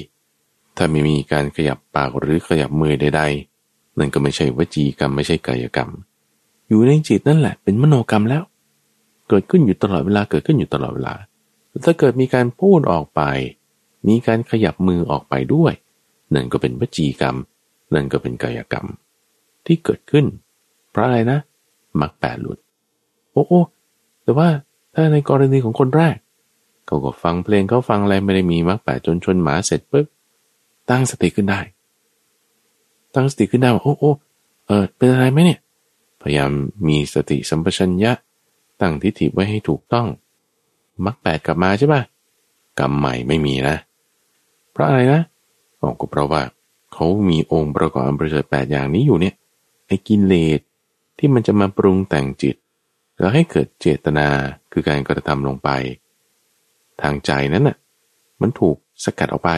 ถ้าไม่มีการขยับปากหรือขยับมือใดๆนั่นก็ไม่ใช่วจีกรรมไม่ใช่กายกรรมอยู่ในจิตนั่นแหละเป็นมโนกรรมแล้วเกิดขึ้นอยู่ตลอดเวลาถ้าเกิดมีการพูดออกไปมีการขยับมือออกไปด้วยนั่นก็เป็นวจีกรรมนั่นก็เป็นกายกรรมที่เกิดขึ้นเพราะอะไรนะมรรคแปดหลุดโอ้แต่ว่าถ้าในกรณีของคนแรกเขาก็ฟังเพลงเขาฟังอะไรไม่ได้มีมรรคแปดจนชนหมาเสร็จปุ๊บตั้งสติขึ้นได้ว่าโอ้เป็นอะไรไหมเนี่ยพยายามมีสติสัมปชัญญะตั้งทิฏฐิไว้ให้ถูกต้องมรรคแปดกลับมาใช่ป่ะกรรมใหม่ไม่มีนะเพราะอะไรนะก็เพราะว่าเขามีองค์ประกอบอันประเสริฐแปดอย่างนี้อยู่เนี่ยไอ้กิเลสที่มันจะมาปรุงแต่งจิตแล้วให้เกิดเจตนาคือการกระทำลงไปทางใจนั้นน่ะมันถูกสกัดออกไป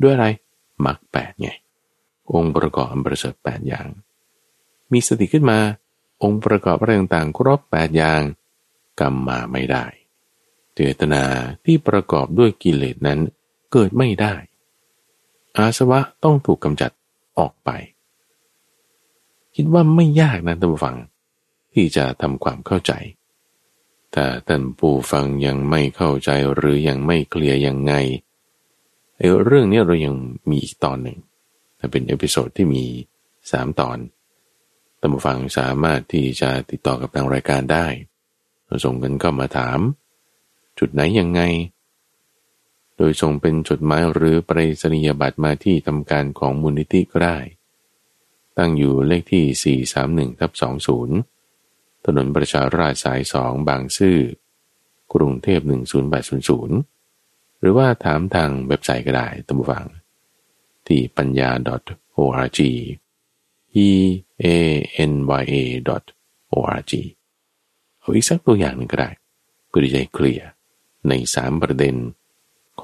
ด้วยอะไรมรรคแปดไงองค์ประกอบอันประเสริฐแปดอย่างมีสติขึ้นมาองค์ประกอบอะไรต่างๆครบแปดอย่างกรรมมาไม่ได้เจตนาที่ประกอบด้วยกิเลสนั้นเกิดไม่ได้อาสวะต้องถูกกำจัดออกไปคิดว่าไม่ยากนะท่านผู้ฟังที่จะทำความเข้าใจแต่ท่านผู้ฟังยังไม่เข้าใจหรือยังไม่เคลียร์ยังไงเรื่องนี้เรายังมีอีกตอนหนึ่งเป็นเอพิโซดที่มี3ตอนท่านผู้ฟังสามารถที่จะติดต่อกับทางรายการได้ส่งกันเข้ามาถามจุดไหนยังไงโดยส่งเป็นจดหมายหรือไปรษณียบัตรมาที่ทำการของมูลนิธิก็ได้ตั้งอยู่เลขที่ 431/20 ถนนประชาราษฎร์สาย 2 บางซื่อกรุงเทพ 10800 หรือว่าถามทางเว็บไซต์ก็ได้ท่านผู้ฟังที่panya.org eanya.org เอาอีกสักตัวอย่างหนึ่งก็ได้เพื่อที่จะเคลียร์ใน3ประเด็น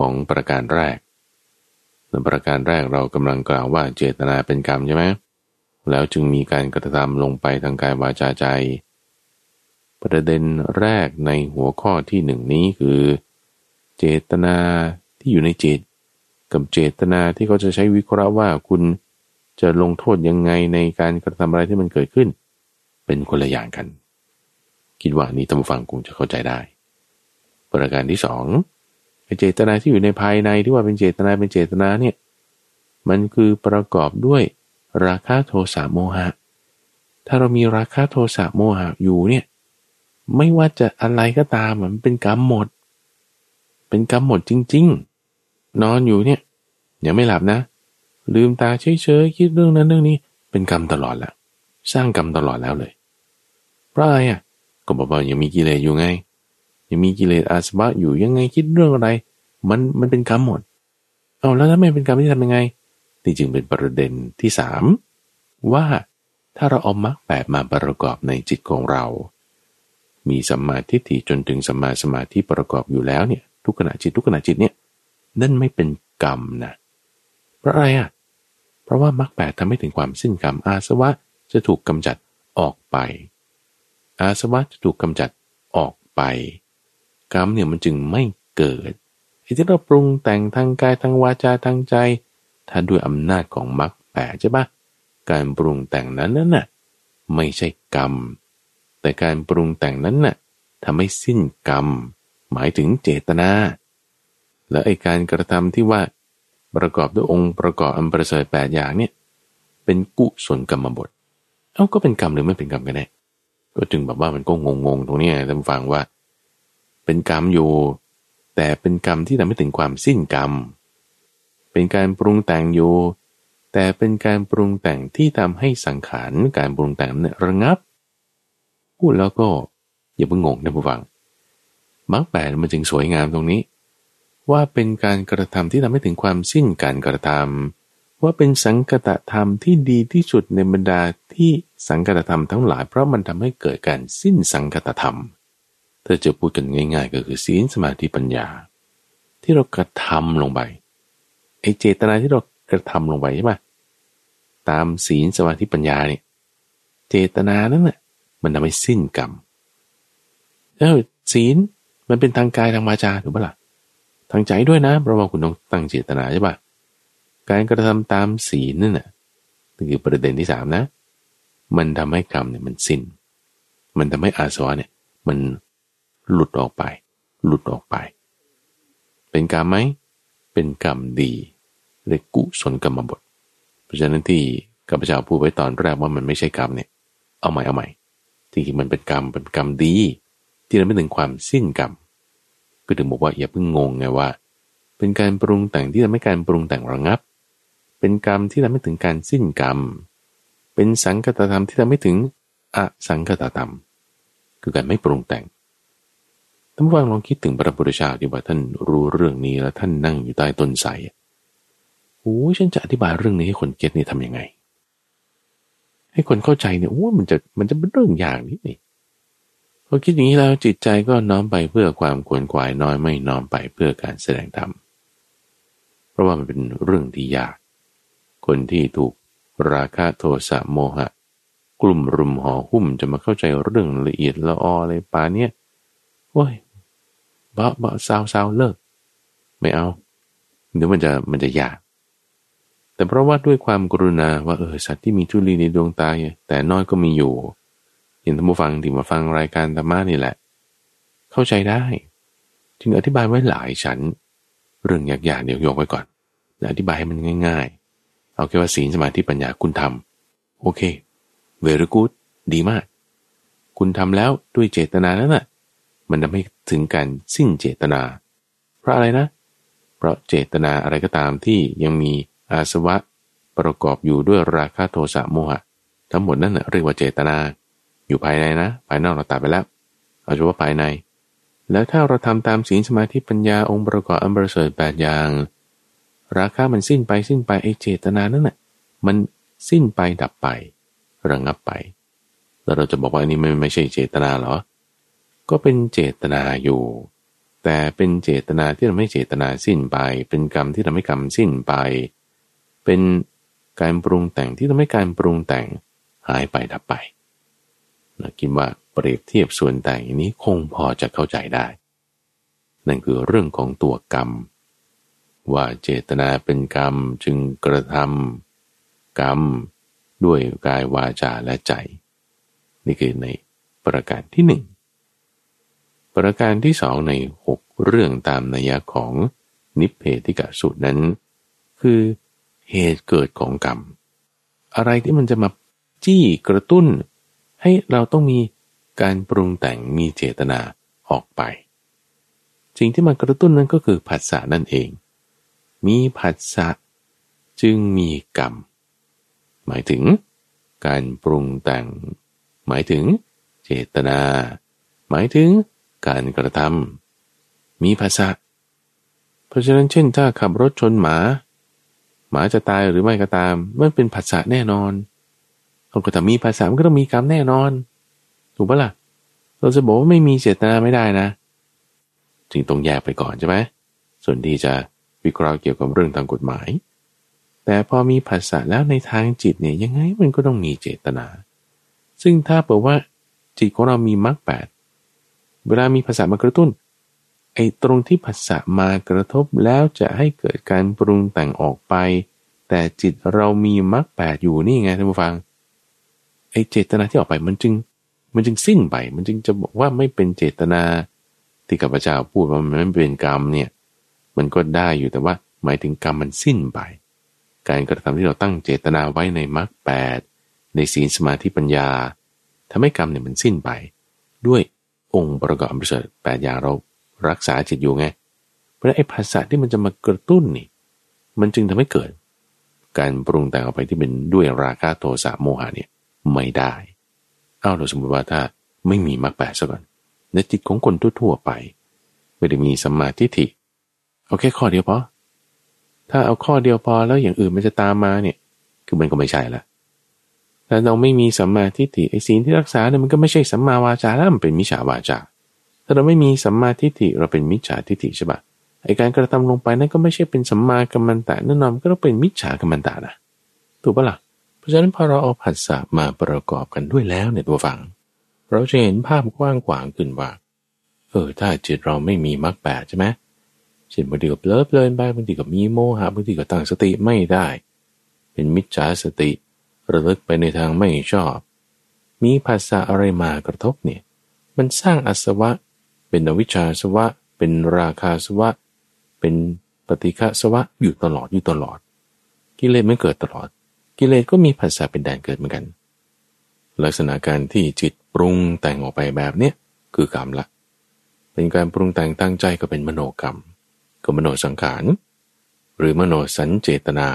ของประการแรกในประการแรกเรากำลังกล่าวว่าเจตนาเป็นกรรมใช่ไหมแล้วจึงมีการกระทำลงไปทางกายวาจาใจประเด็นแรกในหัวข้อที่1นี้คือเจตนาที่อยู่ในจิตกับเจตนาที่เขาจะใช้วิเคราะห์ว่าคุณ จะลงโทษยังไงในการกระทำอะไรที่มันเกิดขึ้นเป็นคนละอย่างกันคิดว่านี้ท่านผู้ฟังคงจะเข้าใจได้ประการที่สองเจตนาที่อยู่ในภายในที่ว่าเป็นเจตนาเนี่ยมันคือประกอบด้วยราคะโทสะโมหะถ้าเรามีราคะโทสะโมหะอยู่เนี่ยไม่ว่าจะอะไรก็ตามมันเป็นกรรมหมดจริงๆนอนอยู่เนี่ยยังไม่หลับนะลืมตาเฉยๆคิดเรื่องนั้นเรื่องนี้เป็นกรรมตลอดแล้วสร้างกรรมตลอดแล้วเลยเพราะอะไรอ่ะก็บอกว่ายังมีกิเลสอยู่ไงยังมีกิเลสอาสวะอยู่ยังไงคิดเรื่องอะไรมันเป็นกรรมหมดเอาแล้วถ้าไม่เป็นกรรมที่ทำยังไงนี่จึงเป็นประเด็นที่สามว่าถ้าเราเอามรรคแปดมาประกอบในจิตของเรามีสัมมาทิฏฐิจนถึงสัมมาสมาธิประกอบอยู่แล้วเนี่ยทุกขณะจิตเนี่ยนั่นไม่เป็นกรรมนะเพราะอะไรอ่ะเพราะว่ามรรคแปดทำให้ถึงความสิ้นกรรมอาสวะจะถูกกำจัดออกไปอาสวะจะถูกกำจัดออกไปกรรมเนี่ยมันจึงไม่เกิดไอ้ที่เราปรุงแต่งทางกายทางวาจาทางใจถ้าด้วยอำนาจของมรรคแปดใช่ปะการปรุงแต่งนั้นน่ะไม่ใช่กรรมแต่การปรุงแต่งนั้นน่ะทำให้สิ้นกรรมหมายถึงเจตนาและไอ้การกระทำที่ว่าประกอบด้วยองค์ประกอบอันประเสริฐ8อย่างเนี่ยเป็นกุศลกรรมบทเอ้าก็เป็นกรรมหรือไม่เป็นกรรมกันแน่ก็จึงแบบว่ามันก็งงๆตรงนี้ท่านฟังว่าเป็นกรรมอยู่แต่เป็นกรรมที่ทำให้ถึงความสิ้นกรรมเป็นการปรุงแต่งอยู่แต่เป็นการปรุงแต่งที่ทำให้สังขารการปรุงแต่งระงับพูดแล้วก็อย่าเพิ่งงงนะผู้ฟังมรรคแปดมันจึงสวยงามตรงนี้ว่าเป็นการกระทำที่ทำให้ถึงความสิ้นการกระทำว่าเป็นสังคตธรรมที่ดีที่สุดในบรรดาที่สังคตธรรมทั้งหลายเพราะมันทำให้เกิดการสิ้นสังคตธรรมถ้าจะพูดกันง่ายๆก็คือศีลสมาธิปัญญาที่เรากระทำลงไปไอ้เจตนาที่เรากระทำลงไปใช่ไหมตามศีลสมาธิปัญญาเนี่ยเจตนานั้นน่ะมันทำให้สิ้นกรรมแล้วศีลมันเป็นทางกายทางวาจาถูกปะล่ะทางใจด้วยนะเพราะว่าคุณต้องตั้งเจตนาใช่ปะการกระทำตามศีลนั่นน่ะคือประเด็นที่สามนะมันทำให้กรรมเนี่ยมันสิ้นมันทำให้อาสวะเนี่ยมันหลุดออกไปเป็นกรรมไหมเป็นกรรมดีเรียกกุศลกรรมบทเพราะฉะนั้นที่ข้าพเจ้าพูดไว้ตอนแรกว่ามันไม่ใช่กรรมเนี่ยเอาใหม่ที่มันเป็นกรรมดีที่เราไม่ถึงความสิ้นกรรมก็ถึงบอกว่าอย่าเพิ่งงงไงว่าเป็นการปรุงแต่งที่ทำให้การปรุงแต่งระงับเป็นกรรมที่ทำให้ถึงการสิ้นกรรมเป็นสังคตธรรมที่ทำให้ถึงอสังคตธรรมคือการไม่ปรุงแต่งท่านผู้ฟังลองคิดถึงพระพุทธเจ้าดีว่าท่านรู้เรื่องนี้แล้วท่านนั่งอยู่ใต้ต้นไทรโอ้ฉันจะอธิบายเรื่องนี้ให้คนเก็ตนี่ทำยังไงให้คนเข้าใจเนี่ยโอ้มันจะเป็นเรื่องอย่างนี้นี่พอคิดอย่างนี้แล้วจิตใจก็น้อมไปเพื่อความขวนขวายน้อยไม่น้อมไปเพื่อการแสดงธรรมเพราะว่ามันเป็นเรื่องที่ยากคนที่ถูกราคะโทสะโมหะกลุ่มรุมห่อหุ้มจะมาเข้าใจเรื่องละเอียดละอออะไรปาเนี่ยโอ้ยบ้าสาวเลิกไม่เอาเดี๋ยวมันจะยากแต่เพราะว่าด้วยความกรุณาว่าสัตว์ที่มีจุลีในดวงตาแต่น้อยก็มีอยู่เห็นท่านผู้ฟังที่มาฟังรายการธรรมะนี่แหละเข้าใจได้จึงอธิบายไว้หลายชั้นเรื่องยากๆเดี๋ยวยกไว้ก่อนอธิบายให้มันง่ายๆเอาแค่ว่าศีลสมาธิปัญญาคุณทำโอเค very good ดีมากคุณทำแล้วด้วยเจตนานั่นน่ะมันทำให้ถึงการสิ้นเจตนาเพราะอะไรนะเพราะเจตนาอะไรก็ตามที่ยังมีอาสวะประกอบอยู่ด้วยราคะโทสะโมหะทั้งหมดนั่นเรียกว่าเจตนาอยู่ภายในนะภายนอกเราตัดไปแล้วเอาเฉพาะภายในแล้วถ้าเราทำตามศีลสมาธิปัญญาองค์ประกอบอันประเสริฐ8อย่างราคะมันสิ้นไปไอ้เจตนานั่นน่ะมันสิ้นไปดับไประงับไปแล้วเราจะบอกว่าอันนี้ไม่ใช่เจตนาเหรอก็เป็นเจตนาอยู่แต่เป็นเจตนาที่ทำให้เจตนาสิ้นไปเป็นกรรมที่ทำให้กรรมสิ้นไปเป็นการปรุงแต่งที่ทำให้การปรุงแต่งหายไปดับไปเราคิดว่าเปรียบเทียบส่วนแต่งอย่างนี้คงพอจะเข้าใจได้นั่นคือเรื่องของตัวกรรมว่าเจตนาเป็นกรรมจึงกระทำ กรรมด้วยกายวาจาและใจนี่คือในประการที่หนึ่งประการที่สองในหกเรื่องตามนัยยะของนิพเพทิกสูตรนั้นคือเหตุเกิดของกรรมอะไรที่มันจะมาจี้กระตุ้นให้เราต้องมีการปรุงแต่งมีเจตนาออกไปสิ่งที่มากระตุ้นนั้นก็คือผัสสะนั่นเองมีผัสสะจึงมีกรรมหมายถึงการปรุงแต่งหมายถึงเจตนาหมายถึงการกระทำมีผัสสะเพราะฉะนั้นเช่นถ้าขับรถชนหมาหมาจะตายหรือไม่ก็ตามมันเป็นผัสสะแน่นอนต้องกระทำมีผัสสะมันก็ต้องมีกรรมแน่นอนถูกปะล่ะเราจะบอกว่าไม่มีเจตนาไม่ได้นะจึงต้องแยกไปก่อนใช่ไหมส่วนที่จะวิเคราะห์เกี่ยวกับเรื่องทางกฎหมายแต่พอมีผัสสะแล้วในทางจิตเนี่ยยังไงมันก็ต้องมีเจตนาซึ่งถ้าบอกว่าจิตของเรามีมรรคแปดเวลามีผัสสะมากระตุ้นไอ้ตรงที่ผัสสะมากระทบแล้วจะให้เกิดการปรุงแต่งออกไปแต่จิตเรามีมรรคแปดอยู่นี่ไงท่านผู้ฟังไอ้เจตนาที่ออกไปมันจึงสิ้นไปมันจึงจะบอกว่าไม่เป็นเจตนาที่ข้าพเจ้าพูดว่ามันไม่เป็นกรรมเนี่ยมันก็ได้อยู่แต่ว่าหมายถึงกรรมมันสิ้นไปการกระทำที่เราตั้งเจตนาไว้ในมรรคแปดในศีลสมาธิปัญญาทำให้กรรมเนี่ยมันสิ้นไปด้วยองค์ประกอบอันประเสริฐแปดอย่างเรารักษาจิตอยู่ไงเพราะไอ้ภาษาที่มันจะมากระตุ้นนี่มันจึงทำให้เกิดการปรุงแต่งออกไปที่เป็นด้วยราคะโทสะโมหะเนี่ยไม่ได้เอาเราสมมติว่าถ้าไม่มีมรรคแปดซะก่อนในจิตของคนทั่วๆไปไม่ได้มีสัมมาทิฏฐิเอาแค่ข้อเดียวพอถ้าเอาข้อเดียวพอแล้วอย่างอื่นมันจะตามมาเนี่ยคือมันก็ไม่ใช่ละถ้าเราไม่มีสัมมาทิฏฐิไอ้ศีลที่รักษาเนี่ยมันก็ไม่ใช่สัมมาวาจาแล้วมันเป็นมิจฉาวาจาถ้าเราไม่มีสัมมาทิฏฐิเราเป็นมิจฉาทิฏฐิใช่ปะไอ้การกระทำลงไปนั่นก็ไม่ใช่เป็นสัมมากัมมันตะแน่นอนก็ต้องเป็นมิจฉากัมมันตะนะถูกปะล่ะเพราะฉะนั้นพอเราเอาผัสสะมาประกอบกันด้วยแล้วเนี่ยตัวฟังเราจะเห็นภาพกว้างขวางขึ้นว่าถ้าจิตเราไม่มีมรรคแปดใช่ไหมจิตบางทีก็เพลินไปบางทีก็มีโมหะบางทีก็ตั้งสติไม่ได้เป็นมิจฉาสติระลึกไปในทางไม่ชอบมีภาษาอะไรมากระทบเนี่ยมันสร้างอาสวะเป็นอวิชชาสวะเป็นราคาสวะเป็นปฏิฆะสวะอยู่ตลอดกิเลสไม่เกิดตลอดกิเลสก็มีภาษาเป็นแดนเกิดเหมือนกันลักษณะการที่จิตปรุงแต่งออกไปแบบเนี้ยคือกรรมละเป็นการปรุงแต่งตั้งใจก็เป็นมโนกรรมก็มโนสังขารหรือมโนสัญเจตนา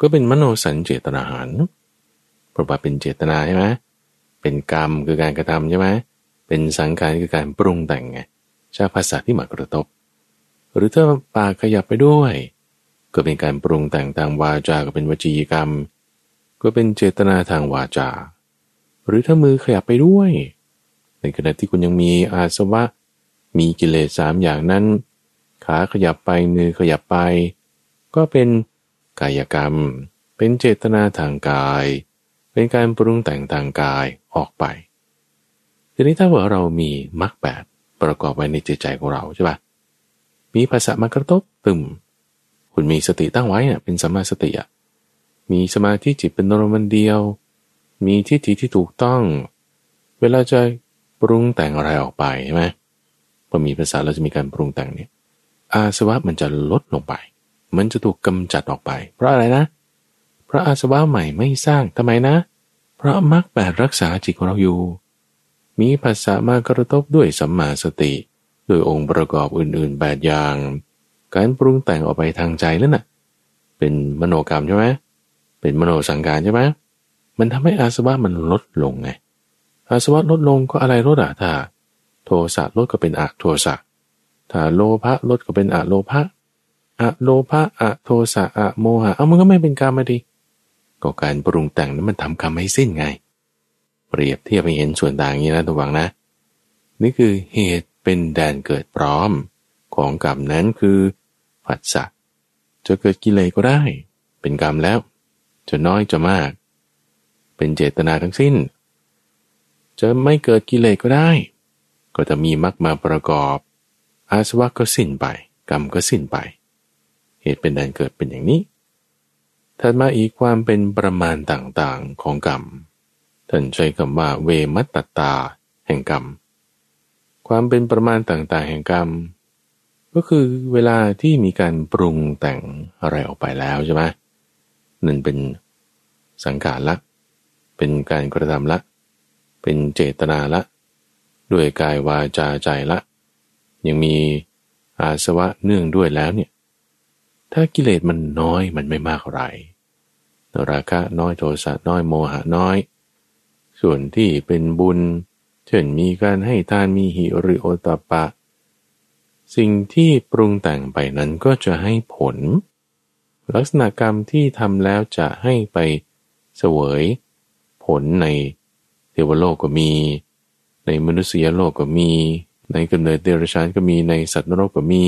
ก็เป็นมโนสัญเจตนาหารเพราะว่าเป็นเจตนาใช่ไหมเป็นกรรมคือการกระทำใช่ไหมเป็นสังขารคือการปรุงแต่งไงใช้ภาษาที่มากระทบหรือถ้าปากขยับไปด้วยก็เป็นการปรุงแต่งทางวาจาก็เป็นวจีกรรมก็เป็นเจตนาทางวาจาหรือถ้ามือขยับไปด้วยในขณะที่คุณยังมีอาสวะมีกิเลสสามอย่างนั้นขาขยับไปมือขยับไปก็เป็นกายกรรมเป็นเจตนาทางกายเป็นการปรุงแต่งทางกายออกไปทีนี้ถ้าว่าเรามีมรรคแปดประกอบไว้ในจิตใจของเราใช่ป่ะมีภาษามากระทบตึมคุณมีสติตั้งไว้เนี่ยเป็นสัมมาสติอะมีสมาธิจิตเป็นอารมณ์เดียวมีทิฏฐิที่ถูกต้องเวลาจะปรุงแต่งอะไรออกไปใช่ไหมพอมีภาษาเราจะมีการปรุงแต่งเนี่ยอาสวะมันจะลดลงไปมันจะถูกกำจัดออกไปเพราะอะไรนะเพราะอาสวะใหม่ไม่สร้างทำไมนะเพราะมรรคแปดรักษาจิตของเราอยู่มีภาษามากระทบด้วยสัมมาสติด้วยองค์ประกอบอื่นๆ8อย่างการปรุงแต่งออกไปทางใจนั่นน่ะเป็นมโนกรรมใช่ไหมเป็นมโนสังขารใช่ไหมมันทำให้อาสวะมันลดลงไงอาสวะลดลงก็อะไรลดอ่ะถ้าโทสะลดก็เป็นอโทสะถ้าโลภะลดก็เป็นอโลภะอโทสะอโมหะมันก็ไม่เป็นกรรมดิก็การปรุงแต่งนั้นมันทำกรรมให้สิ้นไงเปรียบเทียบให้เห็นส่วนต่างนี้นะระวังนะนี่คือเหตุเป็นแดนเกิดพร้อมของกรรมนั้นคือผัสสะจะเกิดกิเลสก็ได้เป็นกรรมแล้วจะน้อยจะมากเป็นเจตนาทั้งสิ้นจะไม่เกิดกิเลสก็ได้ก็จะมีมรรคมาประกอบอาสวะก็สิ้นไปกรรมก็สิ้นไปเหตุเป็นแดนเกิดเป็นอย่างนี้ ถัดมาอีกความเป็นประมาณต่างๆของกรรมท่านใช้คำว่าเวมัตตาแห่งกรรมความเป็นประมาณต่างๆแห่งกรรมก็คือเวลาที่มีการปรุงแต่งอะไรออกไปแล้วใช่ไหมนั่นเป็นสังขารละเป็นการกระทำละเป็นเจตนาละด้วยกายวาจาใจละยังมีอาสวะเนื่องด้วยแล้วเนี่ยถ้ากิเลสมันน้อยมันไม่มากอะไรราคะน้อยโทสะน้อยโมหะน้อยส่วนที่เป็นบุญเช่นมีการให้ทานมีหิริโอตปะสิ่งที่ปรุงแต่งไปนั้นก็จะให้ผลลักษณะกรรมที่ทำแล้วจะให้ไปเสวยผลในเทวโลกก็มีในมนุษยโลกก็มีในกำเนิดเดรัจฉานก็มีในสัตว์นรกก็มี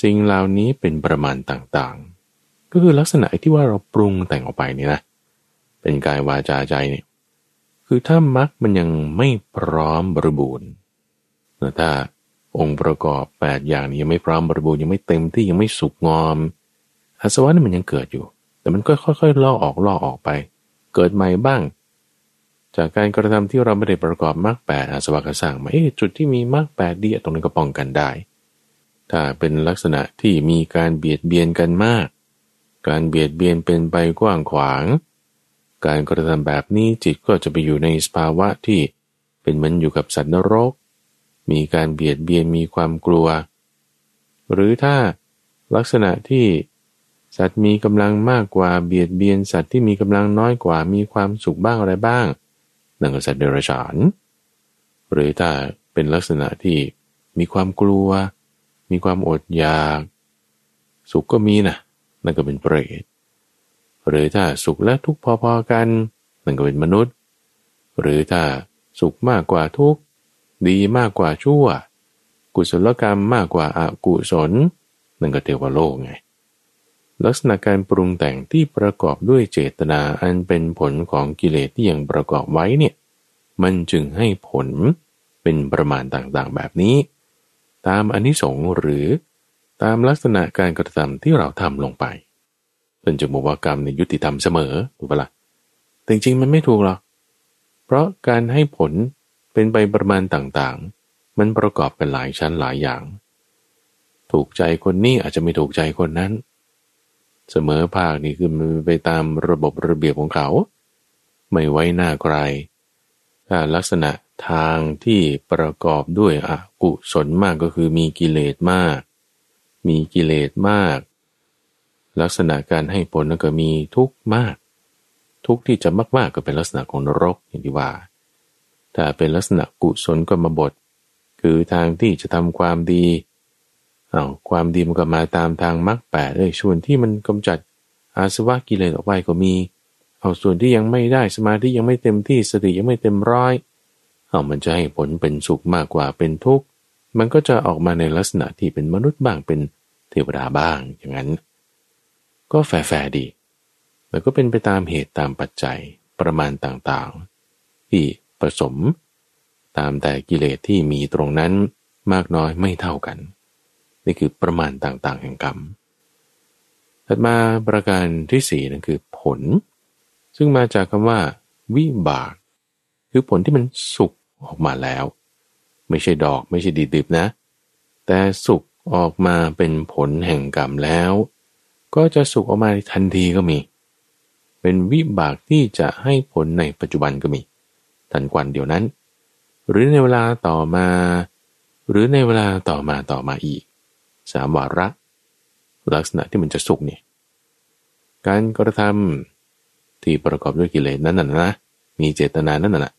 สิ่งเหล่านี้เป็นประมาณต่างๆก็คือลักษณะที่ว่าเราปรุงแต่งออกไปนี่นะเป็นกายวาจาใจเนี่ยคือถ้ามรรคมันยังไม่พร้อมบริบูรณ์ถ้าองค์ประกอบ8อย่างนี้ยังไม่พร้อมบริบูรณ์ยังไม่เต็มที่ยังไม่สุกงอมอาสวะนี่มันยังเกิดอยู่แต่มันก็ค่อยๆลอกออกไปเกิดใหม่บ้างจากการกระทำที่เราไม่ได้ประกอบมรรค8อาสวะก็สร้างมาจุดที่มีมรรค8ดีตรงนั้นก็ป้องกันได้ถ้าเป็นลักษณะที่มีการเบียดเบียนกันมากการเบียดเบียนเป็นไปกว้างขวางการกระทำแบบนี้จิตก็จะไปอยู่ในสภาวะที่เป็นเหมือนอยู่กับสัตว์นรกมีการเบียดเบียนมีความกลัวหรือถ้าลักษณะที่สัตว์มีกำลังมากกว่าเบียดเบียนสัตว์ที่มีกำลังน้อยกว่ามีความสุขบ้างอะไรบ้างนั่นก็สัตว์เดรัจฉานหรือถ้าเป็นลักษณะที่มีความกลัวมีความอดอยากสุขก็มีนะนั่นก็เป็นเปรตหรือถ้าสุขและทุกข์พอๆกันนั่นก็เป็นมนุษย์หรือถ้าสุขมากกว่าทุกข์ดีมากกว่าชั่วกุศลกรรมมากกว่าอกุศลนั่นก็เทวโลกไงลักษณะการปรุงแต่งที่ประกอบด้วยเจตนาอันเป็นผลของกิเลสที่ยังประกอบไว้เนี่ยมันจึงให้ผลเป็นประมาณต่างๆแบบนี้ตามอานิสงส์หรือตามลักษณะการกระทำที่เราทำลงไปเป็นจมูกกรรมในยุติธรรมเสมอถูกปะล่ะแต่จริงๆมันไม่ถูกหรอกเพราะการให้ผลเป็นไปประมาณต่างๆมันประกอบกันหลายชั้นหลายอย่างถูกใจคนนี้อาจจะไม่ถูกใจคนนั้นเสมอภาคนี่คือมันไปตามระบบระเบียบของเขาไม่ไว้หน้าใครถ้าลักษณะทางที่ประกอบด้วยอกุศลมากก็คือมีกิเลสมากมีกิเลสมากลักษณะการให้ผลก็มีทุกข์มากทุกข์ที่จะมากๆก็เป็นลักษณะของนรกอย่างที่ว่าถ้าเป็นลักษณะกุศลกรรมบทคือทางที่จะทำความดีความดีมันก็มาตามทางมรรค8เลยส่วนที่มันกำจัดอาสวะกิเลสออกไปก็มีส่วนที่ยังไม่ได้สมาธิยังไม่เต็มที่สติยังไม่เต็มร้อยมันจะให้ผลเป็นสุขมากกว่าเป็นทุกข์มันก็จะออกมาในลักษณะที่เป็นมนุษย์บ้างเป็นเทวดาบ้างอย่างนั้นก็แฝงดีแล้วก็เป็นไปตามเหตุตามปัจจัยประมาณต่างๆที่ผสมตามแต่กิเลสที่มีตรงนั้นมากน้อยไม่เท่ากันนี่คือประมาณต่างๆแห่งกรรมถัดมาประการที่4นั่นคือผลซึ่งมาจากคำว่าวิบากคือผลที่มันสุกออกมาแล้วไม่ใช่ดอกไม่ใช่ดิบๆนะแต่สุกออกมาเป็นผลแห่งกรรมแล้วก็จะสุกออกมาทันทีก็มีเป็นวิบากที่จะให้ผลในปัจจุบันก็มีทันควันเดี๋ยวนั้นหรือในเวลาต่อมาอีก3 วาระลักษณะที่มันจะสุกเนี่ยการกระทำที่ประกอบด้วยกิเลสนั้นนะมีเจตนานั้นนะ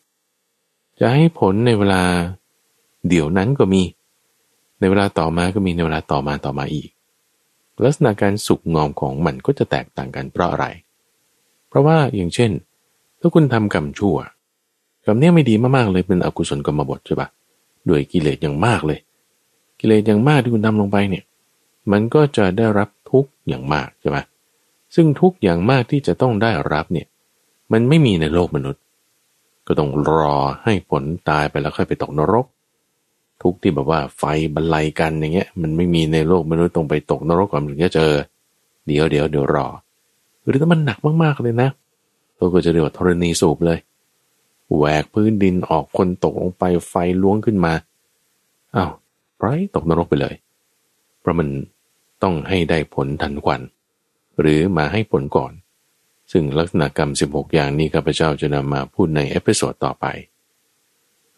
จะให้ผลในเวลาเดี๋ยวนั้นก็มีในเวลาต่อมาก็มีในเวลาต่อมาอีกลักษณะการสุกงอมของมันก็จะแตกต่างกันเพราะอะไรเพราะว่าอย่างเช่นถ้าคุณทำกรรมชั่วกรรมนี้ไม่ดีมากๆเลยเป็นอกุศลกรรมบทใช่ปะด้วยกิเลสอย่างมากเลยกิเลสอย่างมากที่คุณทำลงไปเนี่ยมันก็จะได้รับทุกข์อย่างมากใช่ไหมซึ่งทุกข์อย่างมากที่จะต้องได้รับเนี่ยมันไม่มีในโลกมนุษย์ก็ต้องรอให้ผลตายไปแล้วค่อยไปตกนรกทุกข์ที่แบบว่าไฟบันไลกันอย่างเงี้ยมันไม่มีในโลกมนุษย์ต้องไปตกนรกก่อนถึงจะเจอเดี๋ยวรอ หรือถ้ามันหนักมากๆเลยนะเราก็จะเรียกว่าธรณีสูบเลยแหวกพื้นดินออกคนตกลงไปไฟล้วงขึ้นมาอ้าวไร้ตกนรกไปเลยเพราะมันต้องให้ได้ผลทันควันหรือมาให้ผลก่อนซึ่งลักษณะกรรม16อย่างนี้ข้าพเจ้าจะนำมาพูดในเอพิโซดต่อไป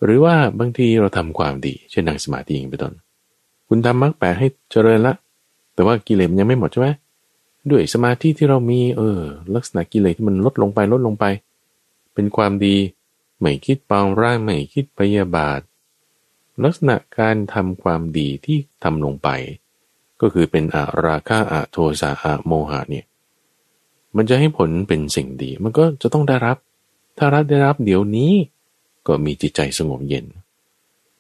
หรือว่าบางทีเราทำความดีเช่นนั่งสมาธิอย่างเป็นต้นคุณทำมรรค8ให้เจริญละแต่ว่ากิเลสยังไม่หมดใช่ไหมด้วยสมาธิที่เรามีลักษณะกิเลสที่มันลดลงไปเป็นความดีไม่คิดปองร้ายไม่คิดพยาบาทลักษณะการทำความดีที่ทำลงไปก็คือเป็นอราคะอโทสะอโมหะเนี่ยมันจะให้ผลเป็นสิ่งดีมันก็จะต้องได้รับถ้าได้รับเดี๋ยวนี้ก็มีจิตใจสงบเย็น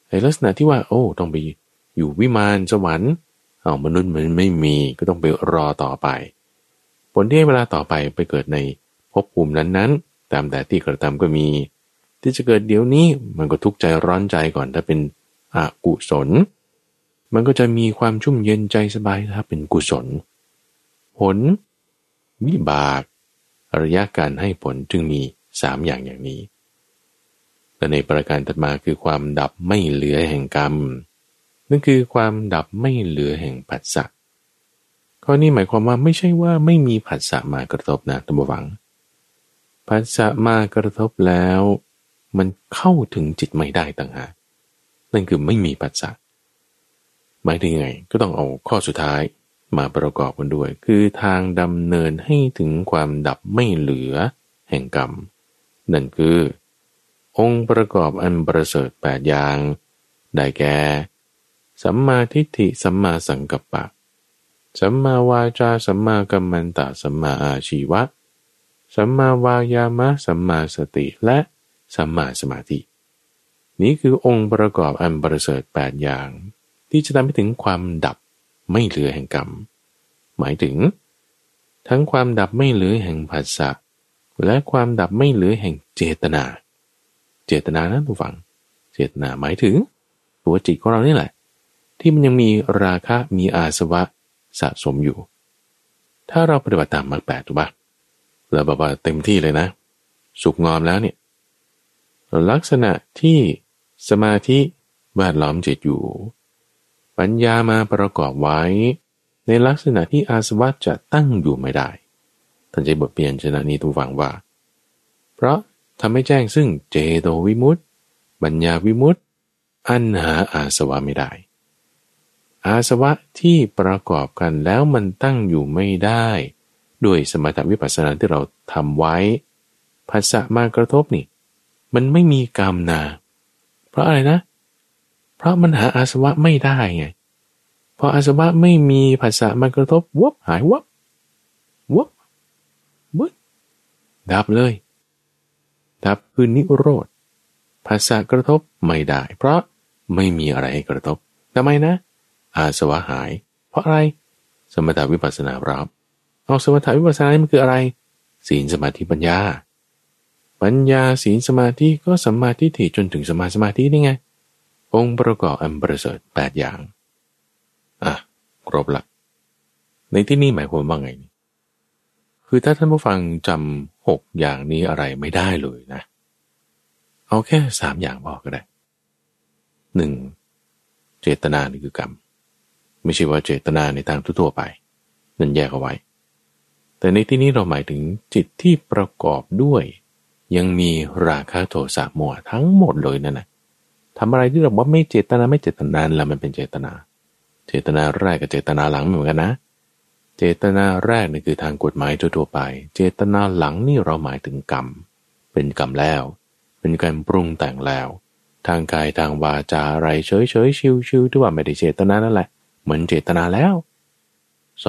ไอ้ลักษณะที่ว่าต้องไปอยู่วิมานสวรรค์มนุษย์มันไม่มีก็ต้องไปรอต่อไปผลที่ให้เวลาต่อไปไปเกิดในภพภูมินั้นๆตามแต่ที่กระทำก็มีที่จะเกิดเดี๋ยวนี้มันก็ทุกข์ใจร้อนใจก่อนถ้าเป็นอกุศลมันก็จะมีความชุ่มเย็นใจสบายถ้าเป็นกุศลผลวิบากระยะการให้ผลจึงมี3อย่างนี้และในประการต่อมาคือความดับไม่เหลือแห่งกรรมนั่นคือความดับไม่เหลือแห่งผัสสะข้อนี้หมายความว่าไม่ใช่ว่าไม่มีผัสสะมากระทบนะท่านผู้ฟังผัสสะมากระทบแล้วมันเข้าถึงจิตไม่ได้ต่างหากนั่นคือไม่มีผัสสะหมายถึงไงก็ต้องเอาข้อสุดท้ายมาประกอบกันด้วยคือทางดำเนินให้ถึงความดับไม่เหลือแห่งกรรมนั่นคือองค์ประกอบอันประเสริฐ8อย่างได้แก่สัมมาทิฏฐิสัมมาสังกัปปะสัมมาวาจาสัมมากัมมันตะสัมมาอาชีวะสัมมาวายามะสัมมาสติและสัมมาสมาธินี้คือองค์ประกอบอันประเสริฐ8อย่างที่จะทำให้ถึงความดับไม่เหลือแห่งกรรมหมายถึงทั้งความดับไม่เหลือแห่งผัสสะและความดับไม่เหลือแห่งเจตนานะทุกฝั่งเจตนาหมายถึงตัวจิตของเรานี่แหละที่มันยังมีราคะมีอาสวะสะสมอยู่ถ้าเราปฏิบัติตามมรรค8ถูกป่ะเราบอกว่าเต็มที่เลยนะสุขงอมแล้วเนี่ยลักษณะที่สมาธิแวดล้อมจิตอยู่ปัญญามาประกอบไว้ในลักษณะที่อาสวะจะตั้งอยู่ไม่ได้ท่านใจบทเปลี่ยนชนะนี้ทุกฝั่งว่าเพราะทำให้แจ้งซึ่งเจโตวิมุตติปัญญาวิมุตติอันหาอาสวะไม่ได้อาสวะที่ประกอบกันแล้วมันตั้งอยู่ไม่ได้ด้วยสมถวิปัสสนาที่เราทำไว้ผัสสะมากระทบนี่มันไม่มีกรรมนะเพราะอะไรนะเพราะมันหาอาสวะไม่ได้ไงพออาสวะไม่มีผัสสะมากระทบวบหายวบดับเลยดับคือนิโรธผัสสะกระทบไม่ได้เพราะไม่มีอะไรให้กระทบทำไมนะอาสวะหายเพราะอะไรสมถวิปัสสนารับเอาสมถวิปัสสนานี่มันคืออะไรศีลสมาธิปัญญาศีลสมาธิก็สัมมาทิฏฐิจนถึงสัมมาสมาธินี่ไงองค์ประกอบอันประเสริฐ8อย่างครบละในที่นี้หมายความว่าไงคือถ้าท่านผู้ฟังจำ6อย่างนี้อะไรไม่ได้เลยนะเอาแค่3อย่างพอก็ได้ 1. เจตนานี่คือกรรมไม่ใช่ว่าเจตนาในทางทั่วๆไปนั่นแยกเอาไว้แต่ในที่นี้เราหมายถึงจิตที่ประกอบด้วยยังมีราคะโทสะโมหะทั้งหมดเลยนั่นนะทำอะไรที่เราบอกไม่เจตนาแล้วมันเป็นเจตนาแรกกับเจตนาหลังไม่เหมือนกันนะเจตนาแรกนี่คือทางกฎหมายทั่วไปเจตนาหลังนี่เราหมายถึงกรรมเป็นกรรมแล้วเป็นการปรุงแต่งแล้วทางกายทางวาจาอะไรเฉยๆชิวๆที่ว่าไม่ได้เจตนานั่นแหละเหมือนเจตนาแล้ว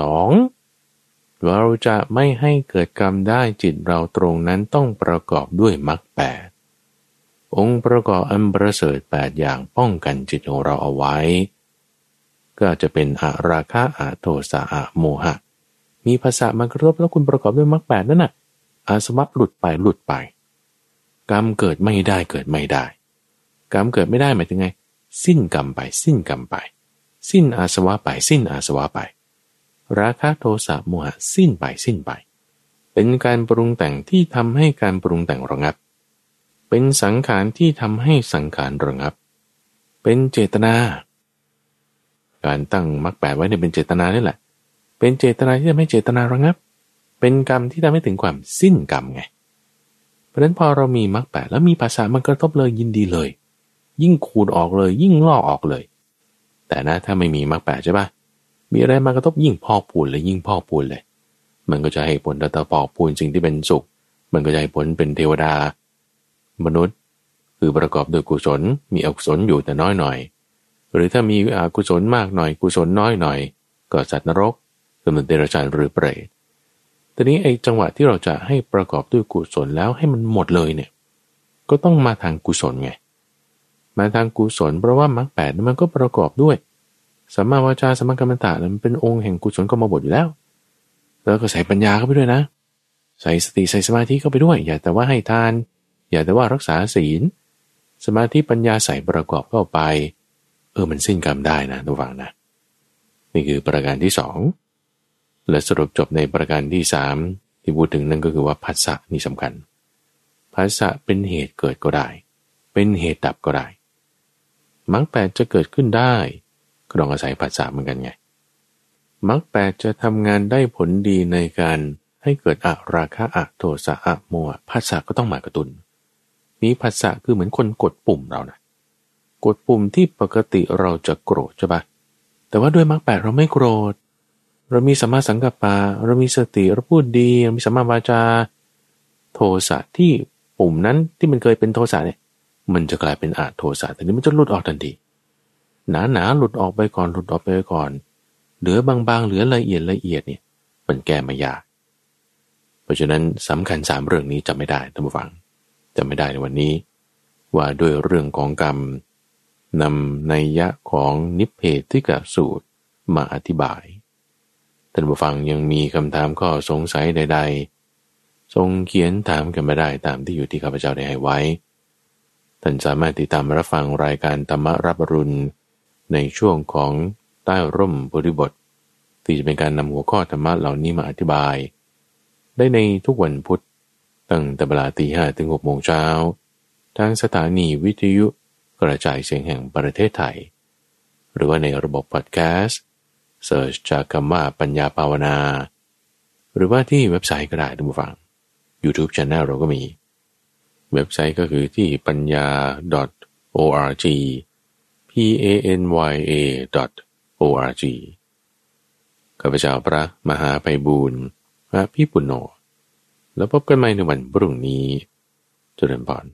2. เราจะไม่ให้เกิดกรรมได้จิตเราตรงนั้นต้องประกอบด้วยมรรค8องค์ประกอบอันประเสริฐ8อย่างป้องกันจิตของเราเอาไว้ก็จะเป็นอราคะอโทสะอโมหะมีผัสสะมากระทบแล้วคุณประกอบด้วยมรรค8นั่นน่ะอาสวะหลุดไปกรรมเกิดไม่ได้กรรมเกิดไม่ได้หมายถึงไงสิ้นกรรมไปสิ้นอาสวะไปราคะโทสะโมหะสิ้นไป เป็นการปรุงแต่งที่ทำให้การปรุงแต่งระงับเป็นสังขารที่ทำให้สังขารระงับเป็นเจตนาการตั้งมรรคแปดไว้เนี่ยเป็นเจตนานี่แหละเป็นเจตนาที่ทำให้เจตนาระงับเป็นกรรมที่ทำให้ถึงความสิ้นกรรมไงเพราะฉะนั้นพอเรามีมรรคแปดแล้วมีภาษามันกระทบเลยยินดีเลยยิ่งขูดออกเลยยิ่งลอกออกเลยแต่นะถ้าไม่มีมรรคแปดใช่ป่ะมีอะไรมากระทบยิ่งพอกพูนเลยยิ่งพอกพูนเลยมันก็จะให้ผลตะปอกพูนสิ่งที่เป็นสุขมันก็จะให้ผลเป็นเทวดามนุษย์คือประกอบด้วยกุศลมีอกุศลอยู่แต่น้อยหน่อยหรือถ้ามีอกุศลมากหน่อยกุศลน้อยหน่อยก็สัตว์นรกสมมุติเดรัจฉานหรือเปรตทีนี้ไอ้จังหวะที่เราจะให้ประกอบด้วยกุศลแล้วให้มันหมดเลยเนี่ยก็ต้องมาทางกุศลไงมาทางกุศลเพราะว่ามรรคแปดมันก็ประกอบด้วยสัมมาวาจาสัมมากรรมตะมันเป็นองค์แห่งกุศลกรรมบทอยู่แล้วแล้วก็ใส่ปัญญาเข้าไปด้วยนะใส่สติใส่สมาธิเข้าไปด้วยอย่าแต่ว่าให้ทานอย่าแต่ว่ารักษาศีลสมาธิปัญญาใส่ประกอบเข้าไปมันสิ้นกรรมได้นะทุกฝั่งนะนี่คือประการที่สองและสรุปจบในประการที่สามที่พูดถึงนั่นก็คือว่าผัสสะนี่สำคัญผัสสะเป็นเหตุเกิดก็ได้เป็นเหตุดับก็ได้มรรคแปดจะเกิดขึ้นได้ก็ต้องอาศัยผัสสะเหมือนกันไงมรรคแปดจะทำงานได้ผลดีในการให้เกิดอราคะอโทสะอโมหะผัสสะก็ต้องมากระตุ้นนี้ผัสสะคือเหมือนคนกดปุ่มเรานะกดปุ่มที่ปกติเราจะโกรธใช่ปะแต่ว่าด้วยมรรคแปดเราไม่โกรธเรามีสัมมาสังกัปปะเรามีสติเราพูดดีเรามีสัมมาวาจาโทสะที่ปุ่มนั้นที่มันเคยเป็นโทสะเนี่ยมันจะกลายเป็นอโทสะแต่นี้มันจะหลุดออกทันทีหนาๆหลุดออกไปก่อนหลุดออกไปก่อนเหลือบางๆเหลือละเอียดเนี่ยมันแก้ไม่ยากเพราะฉะนั้นสำคัญสามเรื่องนี้จำไม่ได้ท่านผู้ฟังจำไม่ได้ในวันนี้ว่าด้วยเรื่องของกรรมนำนัยยะของนิพเพทิกสูตรมาอธิบายท่านผู้ฟังยังมีคำถามข้อสงสัยใดๆทรงเขียนถามกันมาได้ตามที่อยู่ที่ข้าพเจ้าได้ให้ไว้ท่านสามารถติดตามรับฟังรายการธรรมรับอรุณในช่วงของใต้ร่มบริบทที่จะเป็นการนำหัวข้อธรรมะเหล่านี้มาอธิบายได้ในทุกวันพุธตั้งแต่เวลา 5 ถึง 6 โมงเช้าทางสถานีวิทยุกระจายเสียงแห่งประเทศไทยหรือว่าในระบบพอดแคสต์เสิร์ชจากคำว่าปัญญาภาวนาหรือว่าที่เว็บไซต์ก็ได้ท่านผู้ฟัง YouTube Channel เราก็มีเว็บไซต์ก็คือที่ปัญญา .org panya.org ข้าพเจ้าพระมหาไพบูลย์พระพิปุโนแล้วพบกันใหม่ในวันพรุ่งนี้เจริญพร